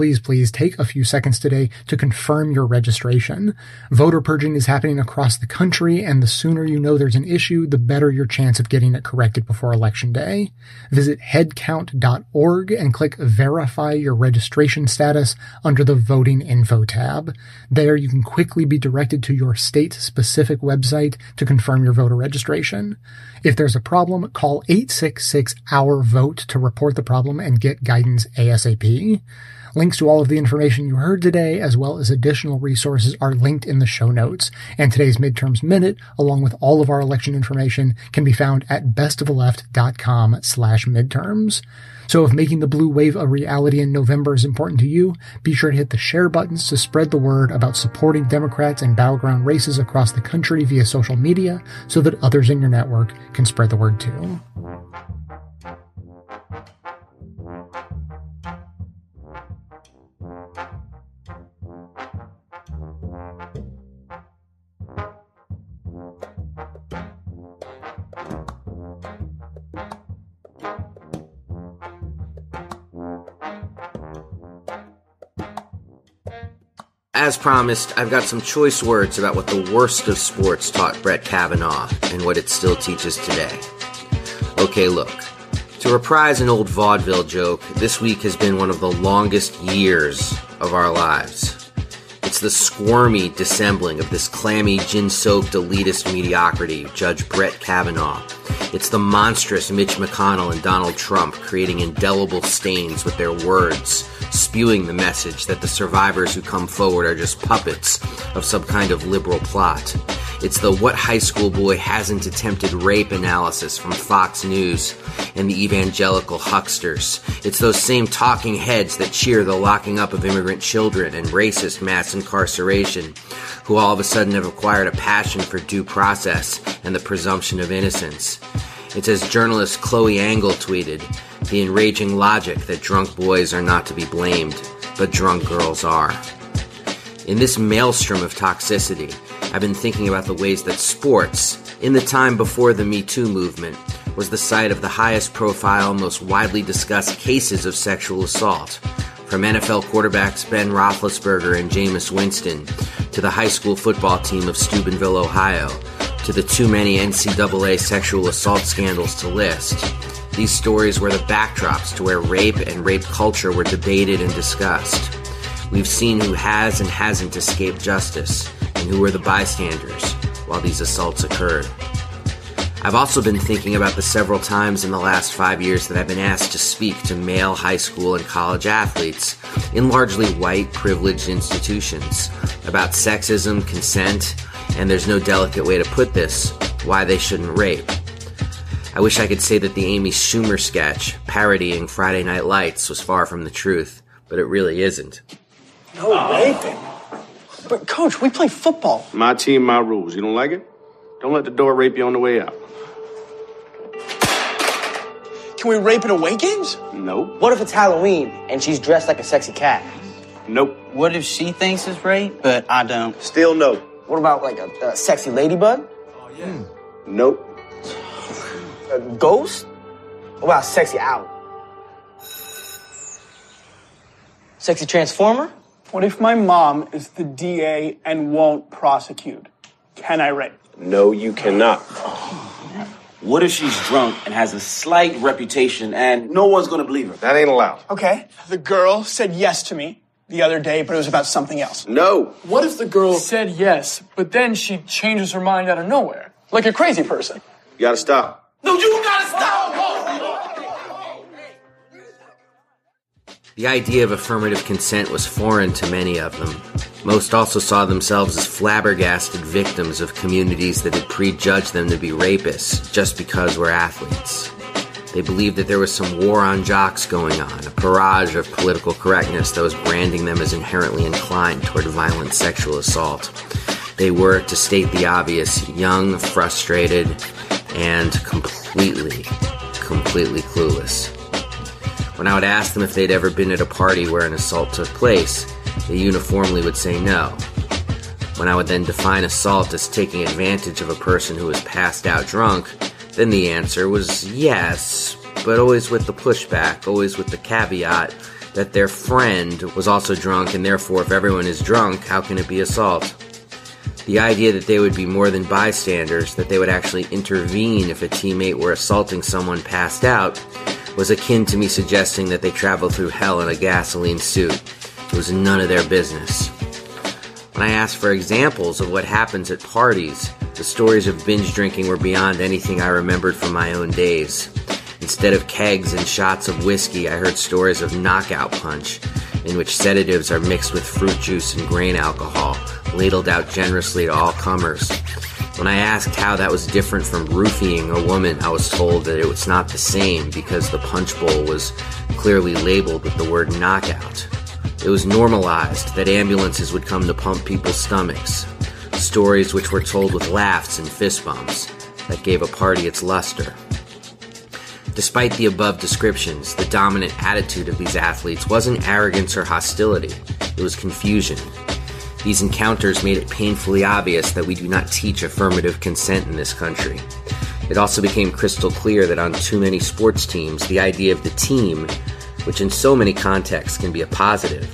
take a few seconds today to confirm your registration. Voter purging is happening across the country, and the sooner you know there's an issue, the better your chance of getting it corrected before Election Day. Visit headcount.org and click Verify Your Registration Status under the Voting Info tab. There, you can quickly be directed to your state-specific website to confirm your voter registration. If there's a problem, call 866-OUR-VOTE to report the problem and get guidance ASAP. Links to all of the information you heard today, as well as additional resources, are linked in the show notes. And today's Midterms Minute, along with all of our election information, can be found at bestofleft.com/midterms. So if making the blue wave a reality in November is important to you, be sure to hit the share buttons to spread the word about supporting Democrats and battleground races across the country via social media so that others in your network can spread the word too. As promised, I've got some choice words about what the worst of sports taught Brett Kavanaugh and what it still teaches today. Okay, look. To reprise an old vaudeville joke, this week has been one of the longest years of our lives. It's the squirmy dissembling of this clammy, gin-soaked elitist mediocrity, Judge Brett Kavanaugh. It's the monstrous Mitch McConnell and Donald Trump creating indelible stains with their words, spewing the message that the survivors who come forward are just puppets of some kind of liberal plot. It's the what high school boy hasn't attempted rape analysis from Fox News and the evangelical hucksters. It's those same talking heads that cheer the locking up of immigrant children and racist mass incarceration, who all of a sudden have acquired a passion for due process and the presumption of innocence. It's as journalist Chloe Angle tweeted, the enraging logic that drunk boys are not to be blamed, but drunk girls are. In this maelstrom of toxicity, I've been thinking about the ways that sports, in the time before the Me Too movement, was the site of the highest profile, most widely discussed cases of sexual assault, from NFL quarterbacks Ben Roethlisberger and Jameis Winston, to the high school football team of Steubenville, Ohio, to the too many NCAA sexual assault scandals to list. These stories were the backdrops to where rape and rape culture were debated and discussed. We've seen who has and hasn't escaped justice, and who were the bystanders while these assaults occurred. I've also been thinking about the several times in the last 5 years that I've been asked to speak to male high school and college athletes in largely white, privileged institutions about sexism, consent, and there's no delicate way to put this, why they shouldn't rape. I wish I could say that the Amy Schumer sketch parodying Friday Night Lights was far from the truth, but it really isn't. No raping. But, Coach, we play football. My team, my rules. You don't like it? Don't let the door rape you on the way out. Can we rape at away games? Nope. What if it's Halloween and she's dressed like a sexy cat? Nope. What if she thinks it's rape, but I don't? Still no. What about, like, a sexy ladybug? Oh, yeah. Nope. A ghost? What about a sexy owl? Sexy transformer? What if my mom is the DA and won't prosecute? Can I rape? No, you cannot. Oh. What if she's drunk and has a slight reputation and no one's going to believe her? That ain't allowed. Okay. The girl said yes to me the other day, but it was about something else. No. What if the girl said yes, but then she changes her mind out of nowhere? Like a crazy person. You got to stop. No, you got to stop! The idea of affirmative consent was foreign to many of them. Most also saw themselves as flabbergasted victims of communities that had prejudged them to be rapists just because we're athletes. They believed that there was some war on jocks going on, a barrage of political correctness that was branding them as inherently inclined toward violent sexual assault. They were, to state the obvious, young, frustrated, and completely clueless. When I would ask them if they'd ever been at a party where an assault took place, they uniformly would say no. When I would then define assault as taking advantage of a person who was passed out drunk, then the answer was yes, but always with the pushback, always with the caveat that their friend was also drunk and therefore if everyone is drunk, how can it be assault? The idea that they would be more than bystanders, that they would actually intervene if a teammate were assaulting someone passed out, was akin to me suggesting that they travel through hell in a gasoline suit. It was none of their business. When I asked for examples of what happens at parties, the stories of binge drinking were beyond anything I remembered from my own days. Instead of kegs and shots of whiskey, I heard stories of knockout punch, in which sedatives are mixed with fruit juice and grain alcohol, ladled out generously to all comers. When I asked how that was different from roofing a woman, I was told that it was not the same because the punch bowl was clearly labeled with the word knockout. It was normalized that ambulances would come to pump people's stomachs, stories which were told with laughs and fist bumps that gave a party its luster. Despite the above descriptions, the dominant attitude of these athletes wasn't arrogance or hostility, it was confusion. These encounters made it painfully obvious that we do not teach affirmative consent in this country. It also became crystal clear that on too many sports teams, the idea of the team, which in so many contexts can be a positive,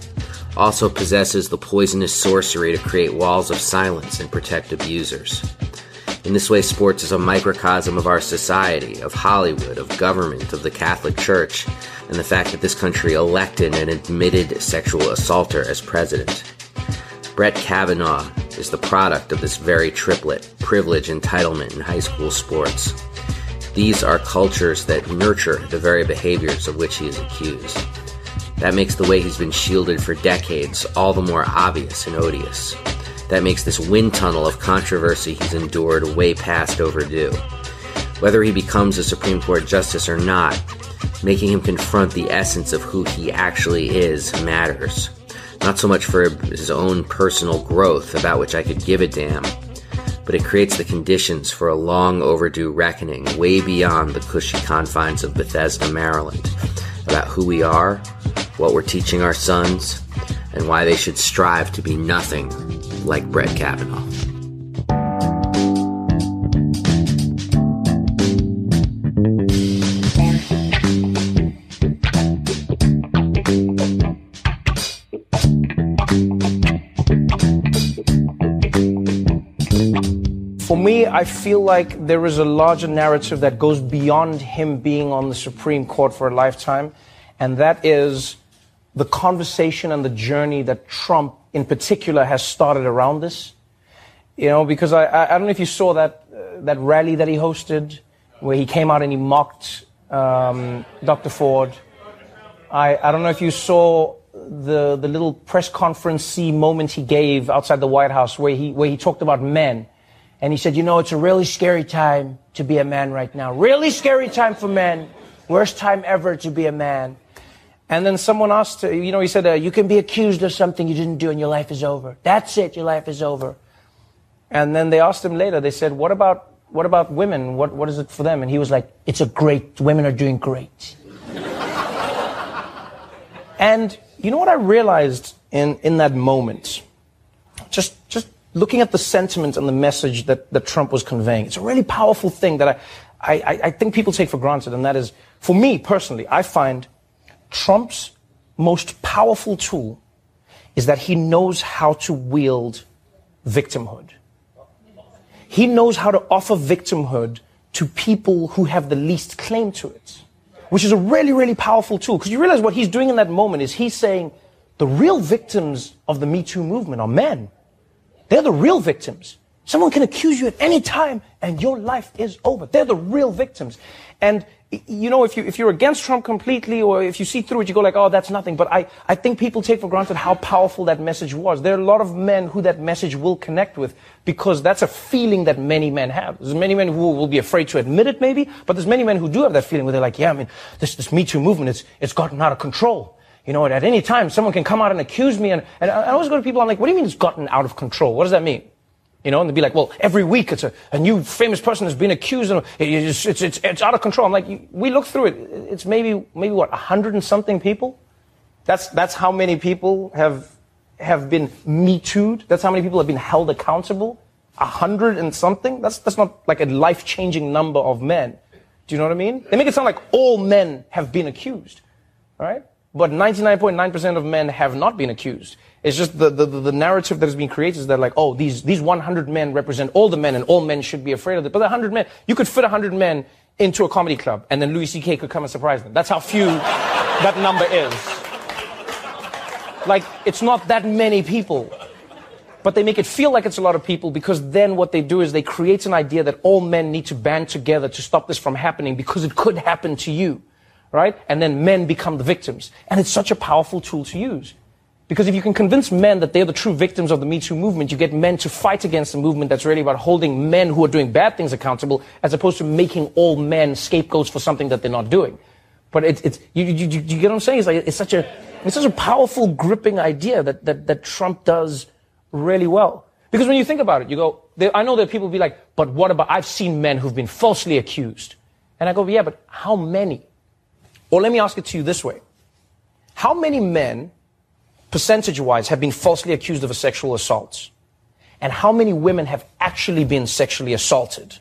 also possesses the poisonous sorcery to create walls of silence and protect abusers. In this way, sports is a microcosm of our society, of Hollywood, of government, of the Catholic Church, and the fact that this country elected an admitted sexual assaulter as president. Brett Kavanaugh is the product of this very triplet, privilege, entitlement, and high school sports. These are cultures that nurture the very behaviors of which he is accused. That makes the way he's been shielded for decades all the more obvious and odious. That makes this wind tunnel of controversy he's endured way past overdue. Whether he becomes a Supreme Court justice or not, making him confront the essence of who he actually is matters. Not so much for his own personal growth, about which I could give a damn, but it creates the conditions for a long overdue reckoning way beyond the cushy confines of Bethesda, Maryland, about who we are, what we're teaching our sons, and why they should strive to be nothing like Brett Kavanaugh. For me, I feel like there is a larger narrative that goes beyond him being on the Supreme Court for a lifetime, and that is the conversation and the journey that Trump in particular has started around this. You know, because I don't know if you saw that rally that he hosted where he came out and he mocked Dr. Ford. I don't know if you saw the little press conference-y moment he gave outside the White House where he talked about men. And he said, you know, it's a really scary time to be a man right now. Really scary time for men. Worst time ever to be a man. And then someone asked, you know, he said, you can be accused of something you didn't do and your life is over. That's it. Your life is over. And then they asked him later, they said, what about women? What is it for them? And he was like, it's a great, women are doing great. And you know what I realized in that moment? Just looking at the sentiment and the message that Trump was conveying, it's a really powerful thing that I think people take for granted, and that is, for me personally, I find Trump's most powerful tool is that he knows how to wield victimhood. He knows how to offer victimhood to people who have the least claim to it, which is a really, really powerful tool, because you realize what he's doing in that moment is he's saying the real victims of the Me Too movement are men. They're the real victims. Someone can accuse you at any time and your life is over. They're the real victims. And, you know, if you're against Trump completely, or if you see through it, you go like, oh, that's nothing. But I think people take for granted how powerful that message was. There are a lot of men who that message will connect with, because that's a feeling that many men have. There's many men who will be afraid to admit it maybe, but there's many men who do have that feeling where they're like, yeah, I mean, this Me Too movement, it's gotten out of control. You know, at any time, someone can come out and accuse me. And I always go to people, I'm like, what do you mean it's gotten out of control? What does that mean? You know, and they'd be like, well, every week it's a new famous person has been accused, and it's out of control. I'm like, we look through it. It's maybe what, 100 and something people? That's how many people have been Me Too'd. That's how many people have been held accountable. 100 and something? That's not like a life-changing number of men. Do you know what I mean? They make it sound like all men have been accused, all right? But 99.9% of men have not been accused. It's just the narrative that has been created is that, like, oh, these 100 men represent all the men and all men should be afraid of it. But 100 men, you could fit 100 men into a comedy club and then Louis C.K. could come and surprise them. That's how few that number is. Like, it's not that many people. But they make it feel like it's a lot of people, because then what they do is they create an idea that all men need to band together to stop this from happening because it could happen to you. Right? And then men become the victims. And it's such a powerful tool to use. Because if you can convince men that they're the true victims of the Me Too movement, you get men to fight against a movement that's really about holding men who are doing bad things accountable, as opposed to making all men scapegoats for something that they're not doing. But you get what I'm saying? It's like, it's such a powerful, gripping idea that Trump does really well. Because when you think about it, you go, I know that people will be like, but what about, I've seen men who've been falsely accused. And I go, yeah, but how many? Or let me ask it to you this way. How many men, percentage-wise, have been falsely accused of a sexual assault? And how many women have actually been sexually assaulted?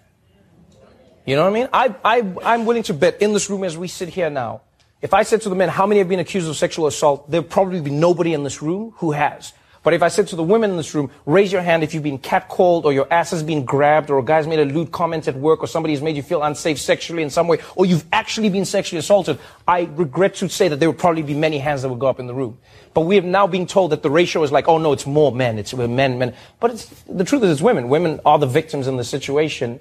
You know what I mean? I'm willing to bet in this room as we sit here now, if I said to the men, how many have been accused of sexual assault, there'd probably be nobody in this room who has. But if I said to the women in this room, raise your hand if you've been catcalled or your ass has been grabbed or a guy's made a lewd comment at work or somebody's made you feel unsafe sexually in some way or you've actually been sexually assaulted, I regret to say that there would probably be many hands that would go up in the room. But we have now been told that the ratio is like, oh no, it's more men, it's men. But the truth is it's women. Women are the victims in this situation.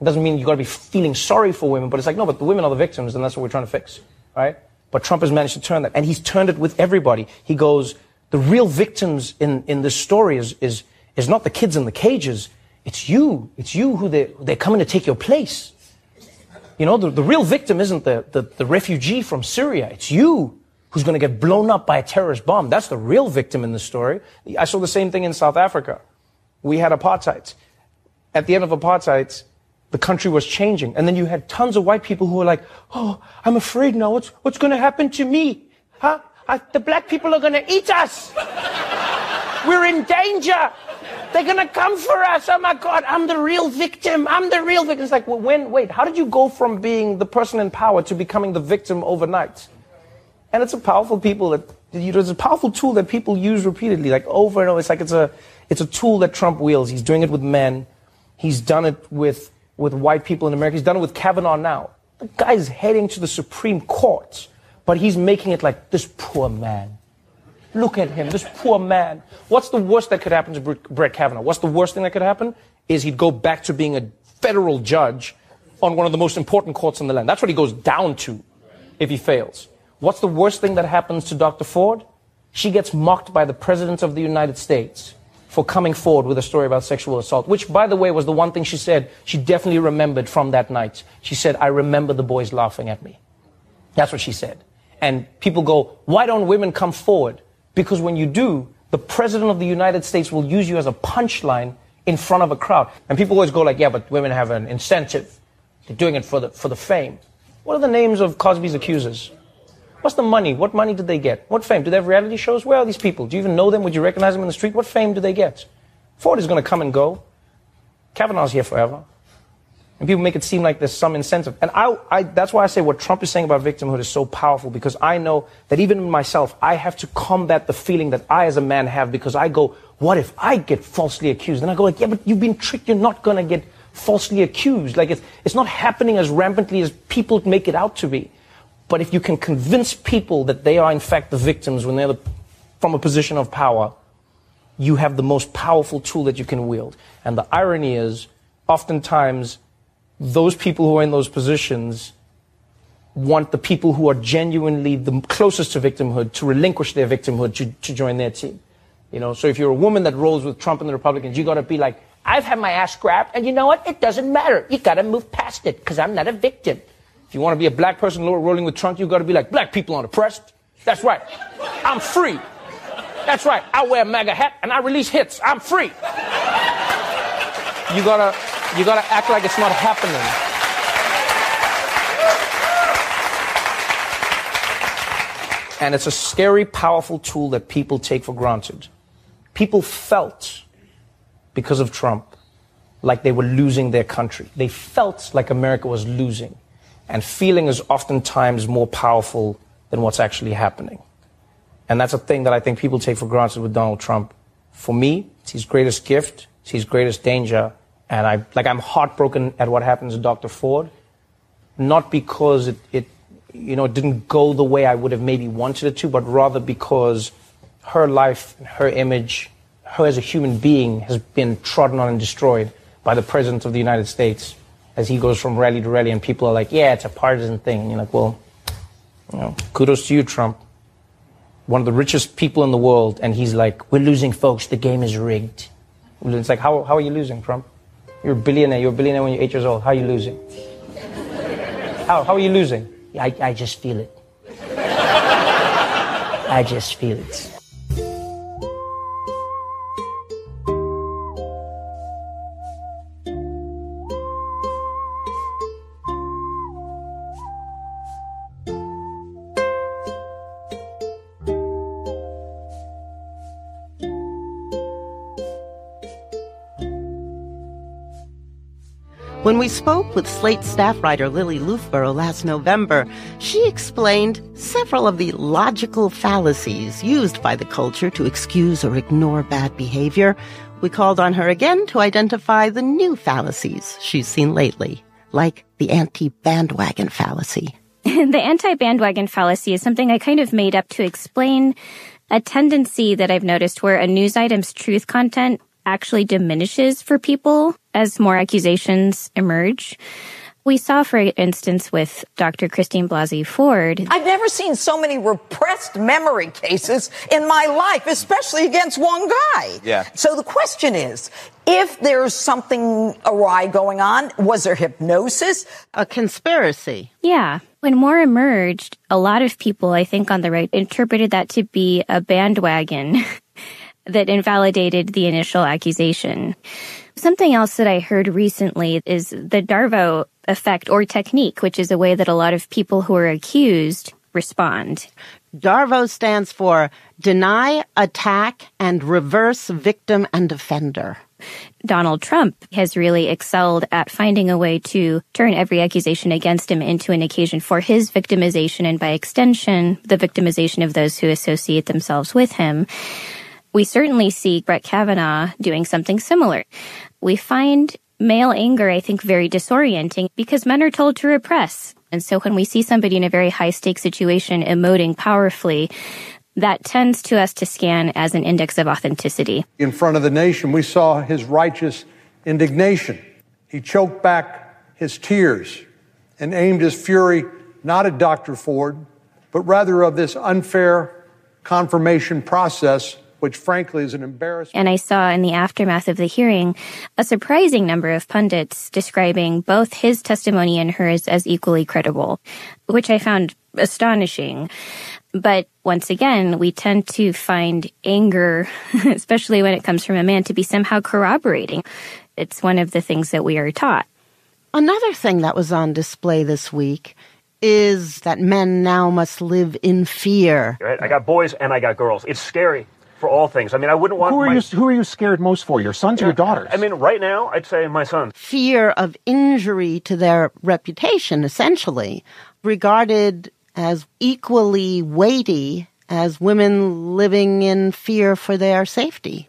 It doesn't mean you've got to be feeling sorry for women, but it's like, no, but the women are the victims and that's what we're trying to fix, right? But Trump has managed to turn that, and he's turned it with everybody. He goes, the real victims in this story is not the kids in the cages. It's you. It's you who they're coming to take your place. You know, the real victim isn't the refugee from Syria. It's you who's going to get blown up by a terrorist bomb. That's the real victim in the story. I saw the same thing in South Africa. We had apartheid. At the end of apartheid, the country was changing. And then you had tons of white people who were like, oh, I'm afraid now. What's going to happen to me? Huh? The black people are going to eat us. We're in danger. They're going to come for us. Oh, my God, I'm the real victim. I'm the real victim. It's like, well, wait, how did you go from being the person in power to becoming the victim overnight? And it's a powerful it's a powerful tool that people use repeatedly, like over and over. It's like it's a tool that Trump wields. He's doing it with men. He's done it with white people in America. He's done it with Kavanaugh now. The guy's heading to the Supreme Court. But he's making it like, this poor man. Look at him, this poor man. What's the worst that could happen to Brett Kavanaugh? What's the worst thing that could happen? Is he'd go back to being a federal judge on one of the most important courts in the land. That's what he goes down to if he fails. What's the worst thing that happens to Dr. Ford? She gets mocked by the President of the United States for coming forward with a story about sexual assault, which, by the way, was the one thing she said she definitely remembered from that night. She said, I remember the boys laughing at me. That's what she said. And people go, why don't women come forward? Because when you do, the President of the United States will use you as a punchline in front of a crowd. And people always go like, yeah, but women have an incentive. They're doing it for the fame. What are the names of Cosby's accusers? What's the money? What money did they get? What fame? Do they have reality shows? Where are these people? Do you even know them? Would you recognize them in the street? What fame do they get? Ford is going to come and go. Kavanaugh's here forever. And people make it seem like there's some incentive. And that's why I say what Trump is saying about victimhood is so powerful, because I know that even myself, I have to combat the feeling that I as a man have, because I go, what if I get falsely accused? And I go like, yeah, but you've been tricked. You're not going to get falsely accused. Like it's not happening as rampantly as people make it out to be. But if you can convince people that they are in fact the victims when they're from a position of power, you have the most powerful tool that you can wield. And the irony is, oftentimes, those people who are in those positions want the people who are genuinely the closest to victimhood to relinquish their victimhood to join their team. You know, so if you're a woman that rolls with Trump and the Republicans, you got to be like, I've had my ass grabbed, and you know what? It doesn't matter. You got to move past it because I'm not a victim. If you want to be a black person rolling with Trump, you got to be like, black people aren't oppressed. That's right. I'm free. That's right. I wear a MAGA hat and I release hits. I'm free. You gotta act like it's not happening. And it's a scary, powerful tool that people take for granted. People felt, because of Trump, like they were losing their country. They felt like America was losing. And feeling is oftentimes more powerful than what's actually happening. And that's a thing that I think people take for granted with Donald Trump. For me, it's his greatest gift, it's his greatest danger. And I'm heartbroken at what happens to Dr. Ford, not because it didn't go the way I would have maybe wanted it to, but rather because her life, her image, her as a human being has been trodden on and destroyed by the President of the United States as he goes from rally to rally, and people are like, yeah, it's a partisan thing. And you're like, well, you know, kudos to you, Trump. One of the richest people in the world, and he's like, we're losing, folks. The game is rigged. It's like, how are you losing, Trump? You're a billionaire. You're a billionaire when you're 8 years old. How are you losing? How are you losing? I just feel it. I just feel it. When we spoke with Slate staff writer Lily Loofborough last November, she explained several of the logical fallacies used by the culture to excuse or ignore bad behavior. We called on her again to identify the new fallacies she's seen lately, like the anti-bandwagon fallacy. The anti-bandwagon fallacy is something I kind of made up to explain a tendency that I've noticed where a news item's truth content actually diminishes for people as more accusations emerge. We saw, for instance, with Dr. Christine Blasey Ford. I've never seen so many repressed memory cases in my life, especially against one guy. Yeah. So the question is, if there's something awry going on, was there hypnosis? A conspiracy. Yeah. When more emerged, a lot of people, I think, on the right interpreted that to be a bandwagon that invalidated the initial accusation. Something else that I heard recently is the Darvo effect or technique, which is a way that a lot of people who are accused respond. Darvo stands for deny, attack, and reverse victim and offender. Donald Trump has really excelled at finding a way to turn every accusation against him into an occasion for his victimization and, by extension, the victimization of those who associate themselves with him. We certainly see Brett Kavanaugh doing something similar. We find male anger, I think, very disorienting because men are told to repress. And so when we see somebody in a very high-stakes situation emoting powerfully, that tends to us to scan as an index of authenticity. In front of the nation, we saw his righteous indignation. He choked back his tears and aimed his fury not at Dr. Ford, but rather of this unfair confirmation process, which frankly is an embarrassment. And I saw in the aftermath of the hearing a surprising number of pundits describing both his testimony and hers as equally credible, which I found astonishing. But once again, we tend to find anger, especially when it comes from a man, to be somehow corroborating. It's one of the things that we are taught. Another thing that was on display this week is that men now must live in fear. Right? I got boys and I got girls. It's scary. For all things. I mean, I wouldn't want Who are you scared most for, your sons or your daughters? I mean, right now, I'd say my son. Fear of injury to their reputation, essentially, regarded as equally weighty as women living in fear for their safety.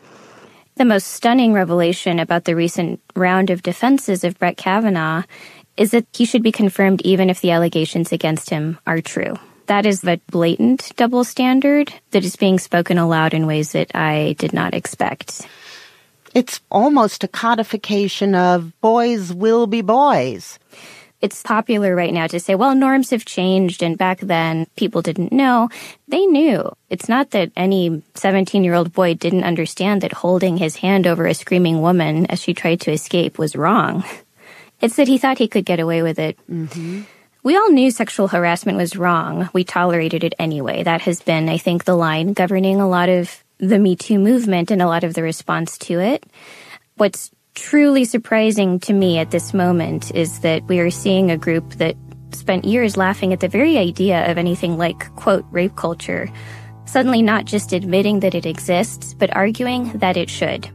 The most stunning revelation about the recent round of defenses of Brett Kavanaugh is that he should be confirmed even if the allegations against him are true. That is a blatant double standard that is being spoken aloud in ways that I did not expect. It's almost a codification of boys will be boys. It's popular right now to say, well, norms have changed, and back then people didn't know. They knew. It's not that any 17-year-old boy didn't understand that holding his hand over a screaming woman as she tried to escape was wrong. It's that he thought he could get away with it. Mm-hmm. We all knew sexual harassment was wrong. We tolerated it anyway. That has been, I think, the line governing a lot of the Me Too movement and a lot of the response to it. What's truly surprising to me at this moment is that we are seeing a group that spent years laughing at the very idea of anything like, quote, rape culture, suddenly not just admitting that it exists, but arguing that it should.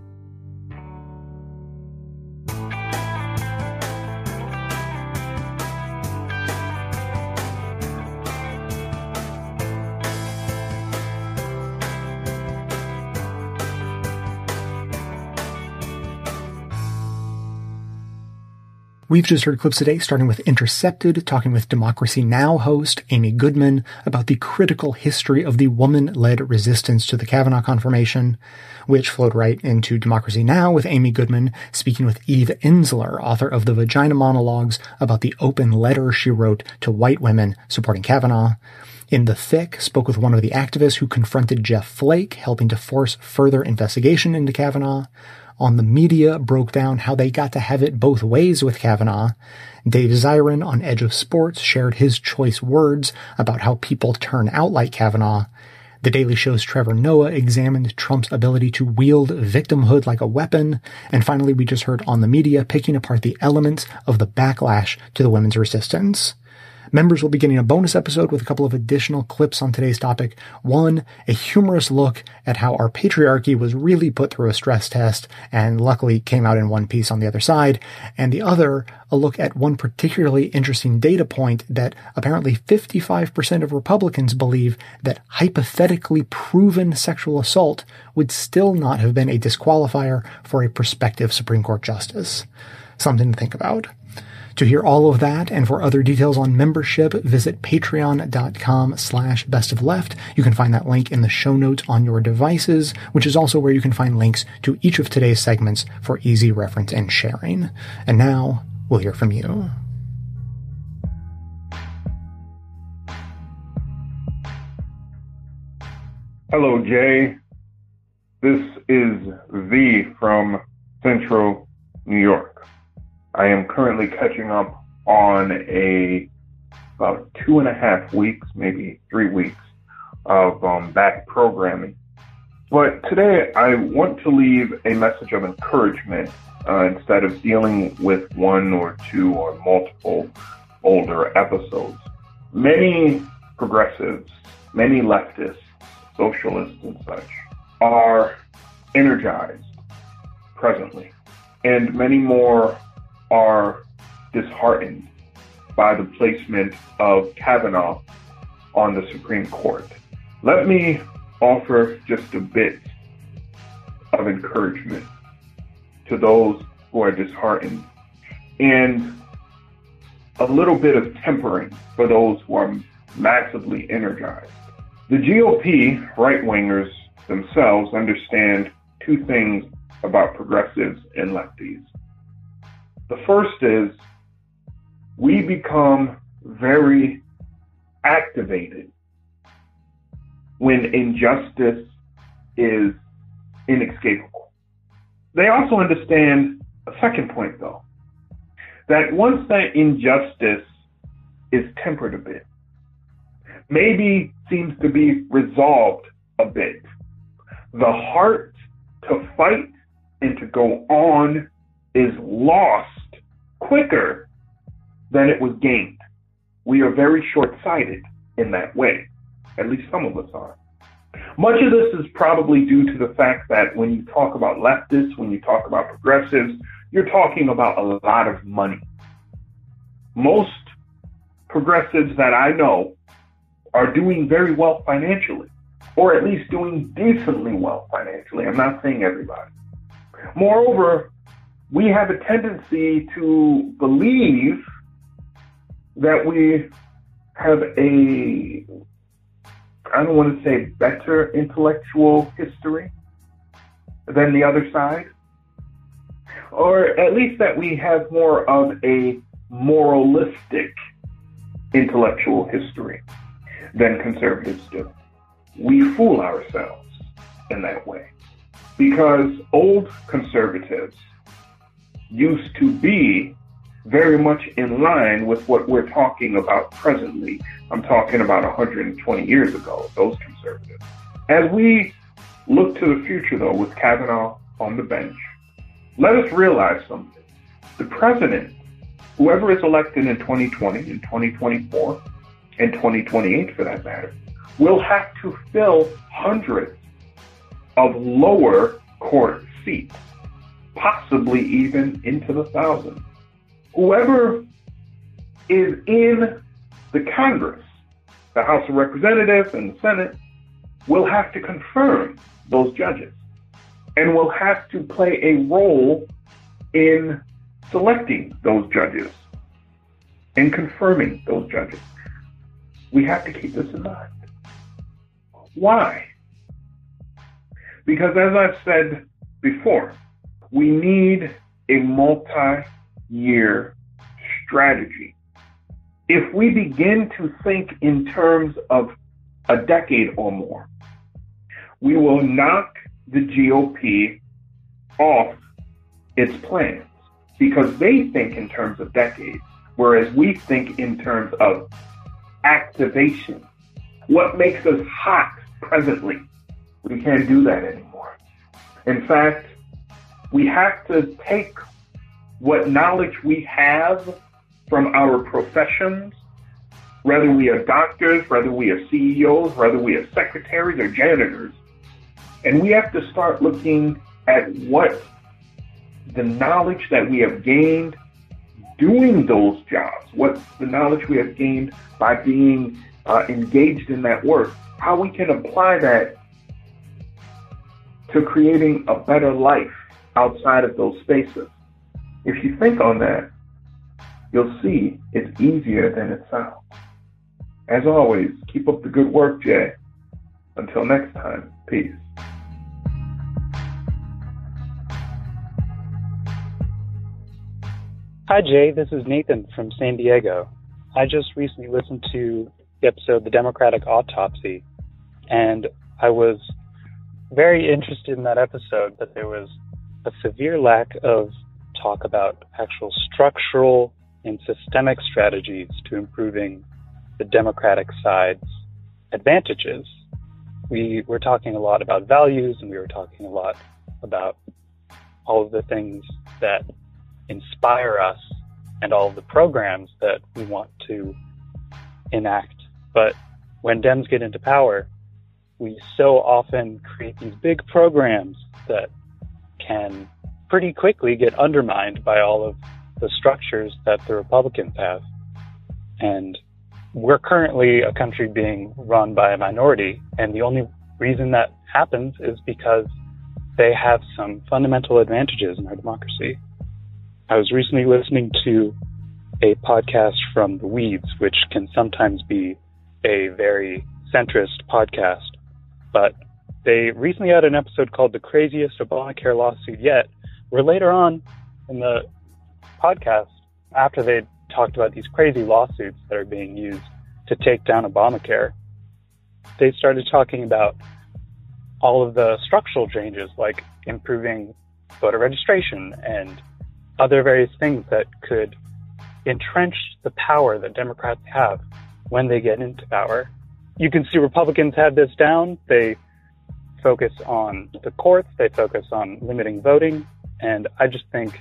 We've just heard clips today, starting with Intercepted, talking with Democracy Now! Host Amy Goodman about the critical history of the woman-led resistance to the Kavanaugh confirmation, which flowed right into Democracy Now! With Amy Goodman speaking with Eve Ensler, author of The Vagina Monologues, about the open letter she wrote to white women supporting Kavanaugh. In the Thick, spoke with one of the activists who confronted Jeff Flake, helping to force further investigation into Kavanaugh. On the Media broke down how they got to have it both ways with Kavanaugh. Dave Zirin on Edge of Sports shared his choice words about how people turn out like Kavanaugh. The Daily Show's Trevor Noah examined Trump's ability to wield victimhood like a weapon. And finally, we just heard On the Media picking apart the elements of the backlash to the women's resistance. Members will be getting a bonus episode with a couple of additional clips on today's topic. One, a humorous look at how our patriarchy was really put through a stress test and luckily came out in one piece on the other side. And the other, a look at one particularly interesting data point that apparently 55% of Republicans believe that hypothetically proven sexual assault would still not have been a disqualifier for a prospective Supreme Court justice. Something to think about. To hear all of that and for other details on membership, visit patreon.com/bestofleft. You can find that link in the show notes on your devices, which is also where you can find links to each of today's segments for easy reference and sharing. And now, we'll hear from you. Hello, Jay. This is V from Central New York. I am currently catching up on about 2.5 weeks, maybe 3 weeks of back programming. But today I want to leave a message of encouragement instead of dealing with one or two or multiple older episodes. Many progressives, many leftists, socialists and such are energized presently, and many more are disheartened by the placement of Kavanaugh on the Supreme Court. Let me offer just a bit of encouragement to those who are disheartened and a little bit of tempering for those who are massively energized. The GOP right-wingers themselves understand two things about progressives and lefties. The first is we become very activated when injustice is inescapable. They also understand a second point, though, that once that injustice is tempered a bit, maybe seems to be resolved a bit, the heart to fight and to go on is lost quicker than it was gained. We are very short-sighted in that way. At least some of us are. Much of this is probably due to the fact that when you talk about leftists, when you talk about progressives, you're talking about a lot of money. Most progressives that I know are doing very well financially, or at least doing decently well financially. I'm not saying everybody. Moreover, we have a tendency to believe that we have a, I don't want to say better intellectual history than the other side, or at least that we have more of a moralistic intellectual history than conservatives do. We fool ourselves in that way because old conservatives used to be very much in line with what we're talking about presently. I'm talking about 120 years ago, those conservatives. As we look to the future, though, with Kavanaugh on the bench, let us realize something. The president, whoever is elected in 2020, in 2024, and 2028 for that matter, will have to fill hundreds of lower court seats, possibly even into the thousands. Whoever is in the Congress, the House of Representatives and the Senate, will have to confirm those judges and will have to play a role in selecting those judges and confirming those judges. We have to keep this in mind. Why? Because as I've said before, we need a multi-year strategy. If we begin to think in terms of a decade or more, we will knock the GOP off its plans because they think in terms of decades, whereas we think in terms of activation. What makes us hot presently? We can't do that anymore. In fact, we have to take what knowledge we have from our professions whether we are doctors, whether we are CEOs, whether we are secretaries or janitors. And we have to start looking at what the knowledge that we have gained doing those jobs, what the knowledge we have gained by being engaged in that work, how we can apply that to creating a better life outside of those spaces. If you think on that, you'll see it's easier than it sounds. As always, keep up the good work, Jay. Until next time, peace. Hi, Jay. This is Nathan from San Diego. I just recently listened to the episode, The Democratic Autopsy, and I was very interested in that episode, but there was a severe lack of talk about actual structural and systemic strategies to improving the Democratic side's advantages. We were talking a lot about values, and we were talking a lot about all of the things that inspire us and all of the programs that we want to enact. But when Dems get into power, we so often create these big programs that can pretty quickly get undermined by all of the structures that the Republicans have. And we're currently a country being run by a minority, and the only reason that happens is because they have some fundamental advantages in our democracy. I was recently listening to a podcast from The Weeds, which can sometimes be a very centrist podcast, but they recently had an episode called The Craziest Obamacare Lawsuit Yet, where later on in the podcast, after they talked about these crazy lawsuits that are being used to take down Obamacare, they started talking about all of the structural changes, like improving voter registration and other various things that could entrench the power that Democrats have when they get into power. You can see Republicans have this down. They focus on the courts, they focus on limiting voting, and I just think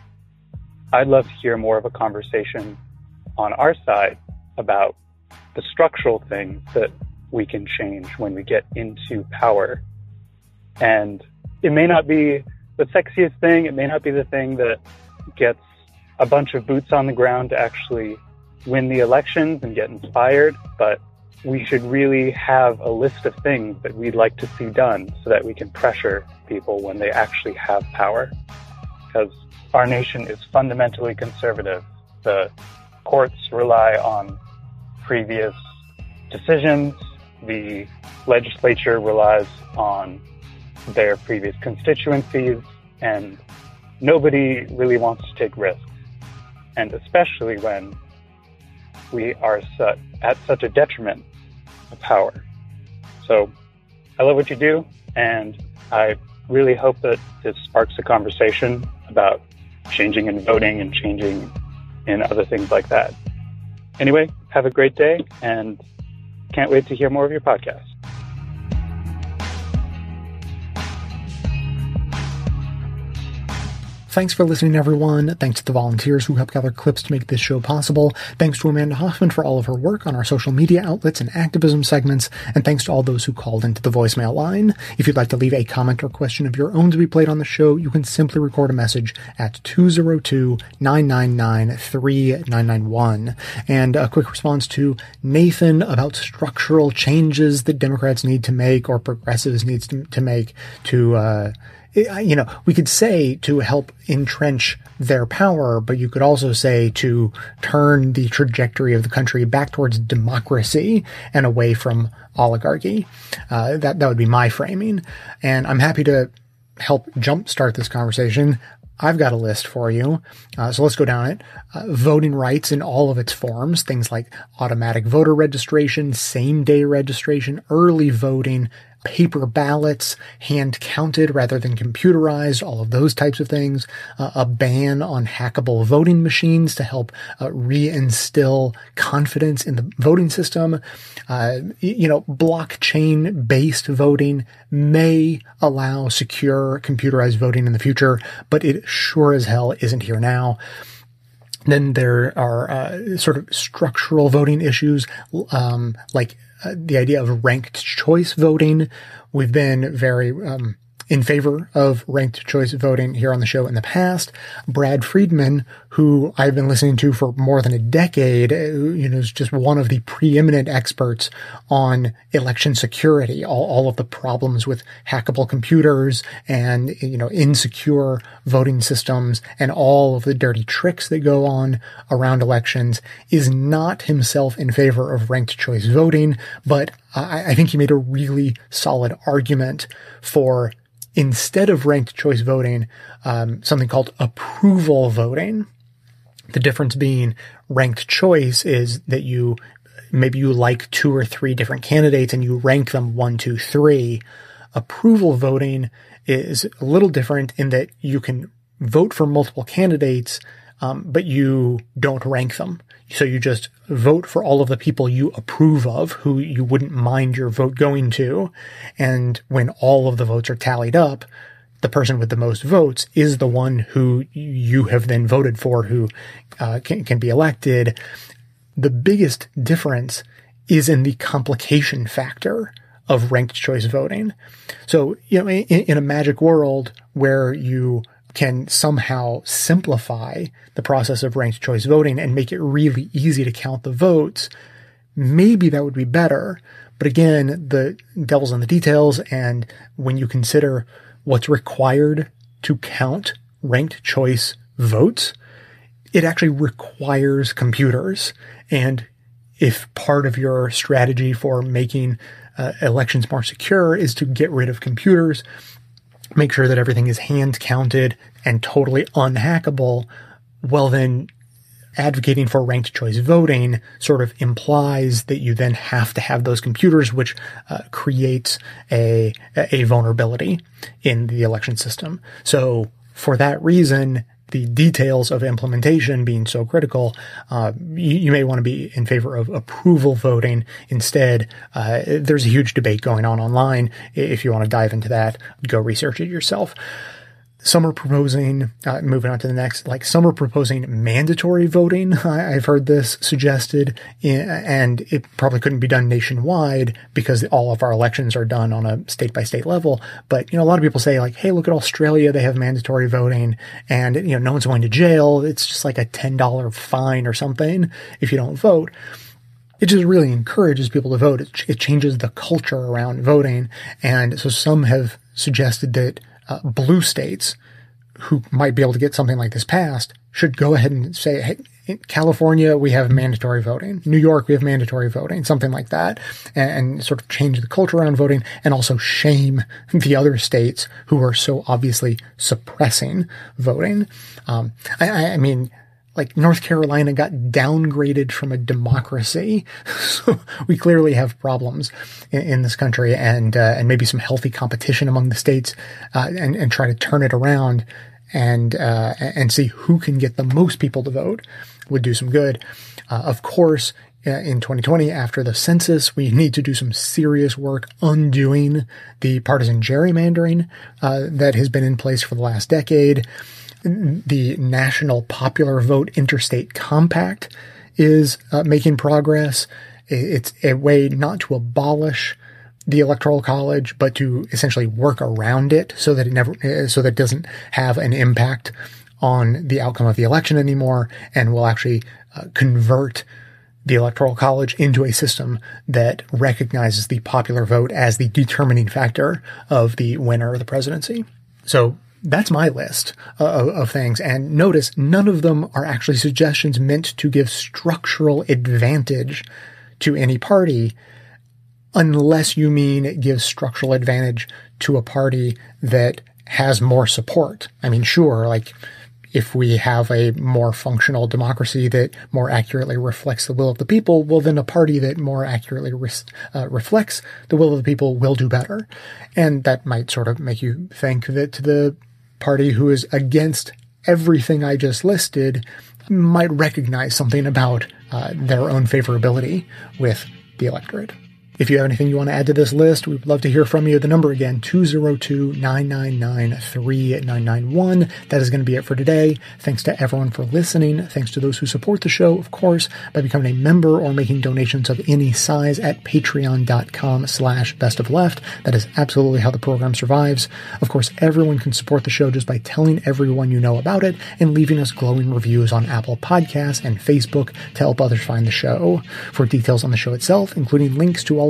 I'd love to hear more of a conversation on our side about the structural things that we can change when we get into power. And it may not be the sexiest thing, it may not be the thing that gets a bunch of boots on the ground to actually win the elections and get inspired, but we should really have a list of things that we'd like to see done so that we can pressure people when they actually have power. Because our nation is fundamentally conservative. The courts rely on previous decisions. The legislature relies on their previous constituencies. And nobody really wants to take risks. And especially when we are at such a detriment of power. So I love what you do, and I really hope that this sparks a conversation about changing in voting and changing in other things like that. Anyway, have a great day, and can't wait to hear more of your podcast. Thanks for listening, everyone. Thanks to the volunteers who helped gather clips to make this show possible. Thanks to Amanda Hoffman for all of her work on our social media outlets and activism segments. And thanks to all those who called into the voicemail line. If you'd like to leave a comment or question of your own to be played on the show, you can simply record a message at 202-999-3991. And a quick response to Nathan about structural changes that Democrats need to make or progressives needs to make to, you know, we could say to help entrench their power, but you could also say to turn the trajectory of the country back towards democracy and away from oligarchy. That would be my framing. And I'm happy to help jumpstart this conversation. I've got a list for you. So let's go down it. Voting rights in all of its forms, things like automatic voter registration, same-day registration, early voting, paper ballots, hand-counted rather than computerized, all of those types of things, a ban on hackable voting machines to help reinstill confidence in the voting system, blockchain-based voting may allow secure computerized voting in the future, but it sure as hell isn't here now. Then there are sort of structural voting issues, like the idea of ranked choice voting. We've been very in favor of ranked choice voting here on the show in the past. Brad Friedman, who I've been listening to for more than a decade, is just one of the preeminent experts on election security, all of the problems with hackable computers and, insecure voting systems and all of the dirty tricks that go on around elections, is not himself in favor of ranked choice voting, but I think he made a really solid argument for, instead of ranked choice voting, something called approval voting. The difference being, ranked choice is that maybe you like two or three different candidates and you rank them 1, 2, 3. Approval voting is a little different in that you can vote for multiple candidates, but you don't rank them. So you just vote for all of the people you approve of, who you wouldn't mind your vote going to. And when all of the votes are tallied up, the person with the most votes is the one who you have then voted for, who can be elected. The biggest difference is in the complication factor of ranked choice voting. So, in a magic world where you can somehow simplify the process of ranked choice voting and make it really easy to count the votes, maybe that would be better. But again, the devil's in the details. And when you consider what's required to count ranked choice votes, it actually requires computers. And if part of your strategy for making elections more secure is to get rid of computers, make sure that everything is hand counted and totally unhackable, well, then advocating for ranked choice voting sort of implies that you then have to have those computers, which creates a vulnerability in the election system. So for that reason, the details of implementation being so critical, you may want to be in favor of approval voting instead. There's a huge debate going on online. If you want to dive into that, go research it yourself. Some are proposing, moving on to the next, like some are proposing mandatory voting. I've heard this suggested, and it probably couldn't be done nationwide because all of our elections are done on a state-by-state level. But, a lot of people say, like, hey, look at Australia. They have mandatory voting and, no one's going to jail. It's just like a $10 fine or something if you don't vote. It just really encourages people to vote. It changes the culture around voting. And so some have suggested that blue states who might be able to get something like this passed should go ahead and say, hey, in California, we have mandatory voting. New York, we have mandatory voting, something like that, and sort of change the culture around voting and also shame the other states who are so obviously suppressing voting. I mean, like North Carolina got downgraded from a democracy. So we clearly have problems in this country, and maybe some healthy competition among the states, and try to turn it around and see who can get the most people to vote would do some good. Of course, in 2020, after the census, we need to do some serious work undoing the partisan gerrymandering that has been in place for the last decade. The National Popular Vote Interstate Compact is making progress. It's a way not to abolish the Electoral College, but to essentially work around it so that it doesn't have an impact on the outcome of the election anymore, and will actually convert the Electoral College into a system that recognizes the popular vote as the determining factor of the winner of the presidency. So that's my list of things. And notice none of them are actually suggestions meant to give structural advantage to any party, unless you mean it gives structural advantage to a party that has more support. I mean, sure, like if we have a more functional democracy that more accurately reflects the will of the people, well, then a party that more accurately reflects the will of the people will do better. And that might sort of make you think that the party who is against everything I just listed might recognize something about their own favorability with the electorate. If you have anything you want to add to this list, we'd love to hear from you. The number again, 202-999-3991. That is going to be it for today. Thanks to everyone for listening. Thanks to those who support the show, of course, by becoming a member or making donations of any size at patreon.com/bestofleft. That is absolutely how the program survives. Of course, everyone can support the show just by telling everyone you know about it and leaving us glowing reviews on Apple Podcasts and Facebook to help others find the show. For details on the show itself, including links to all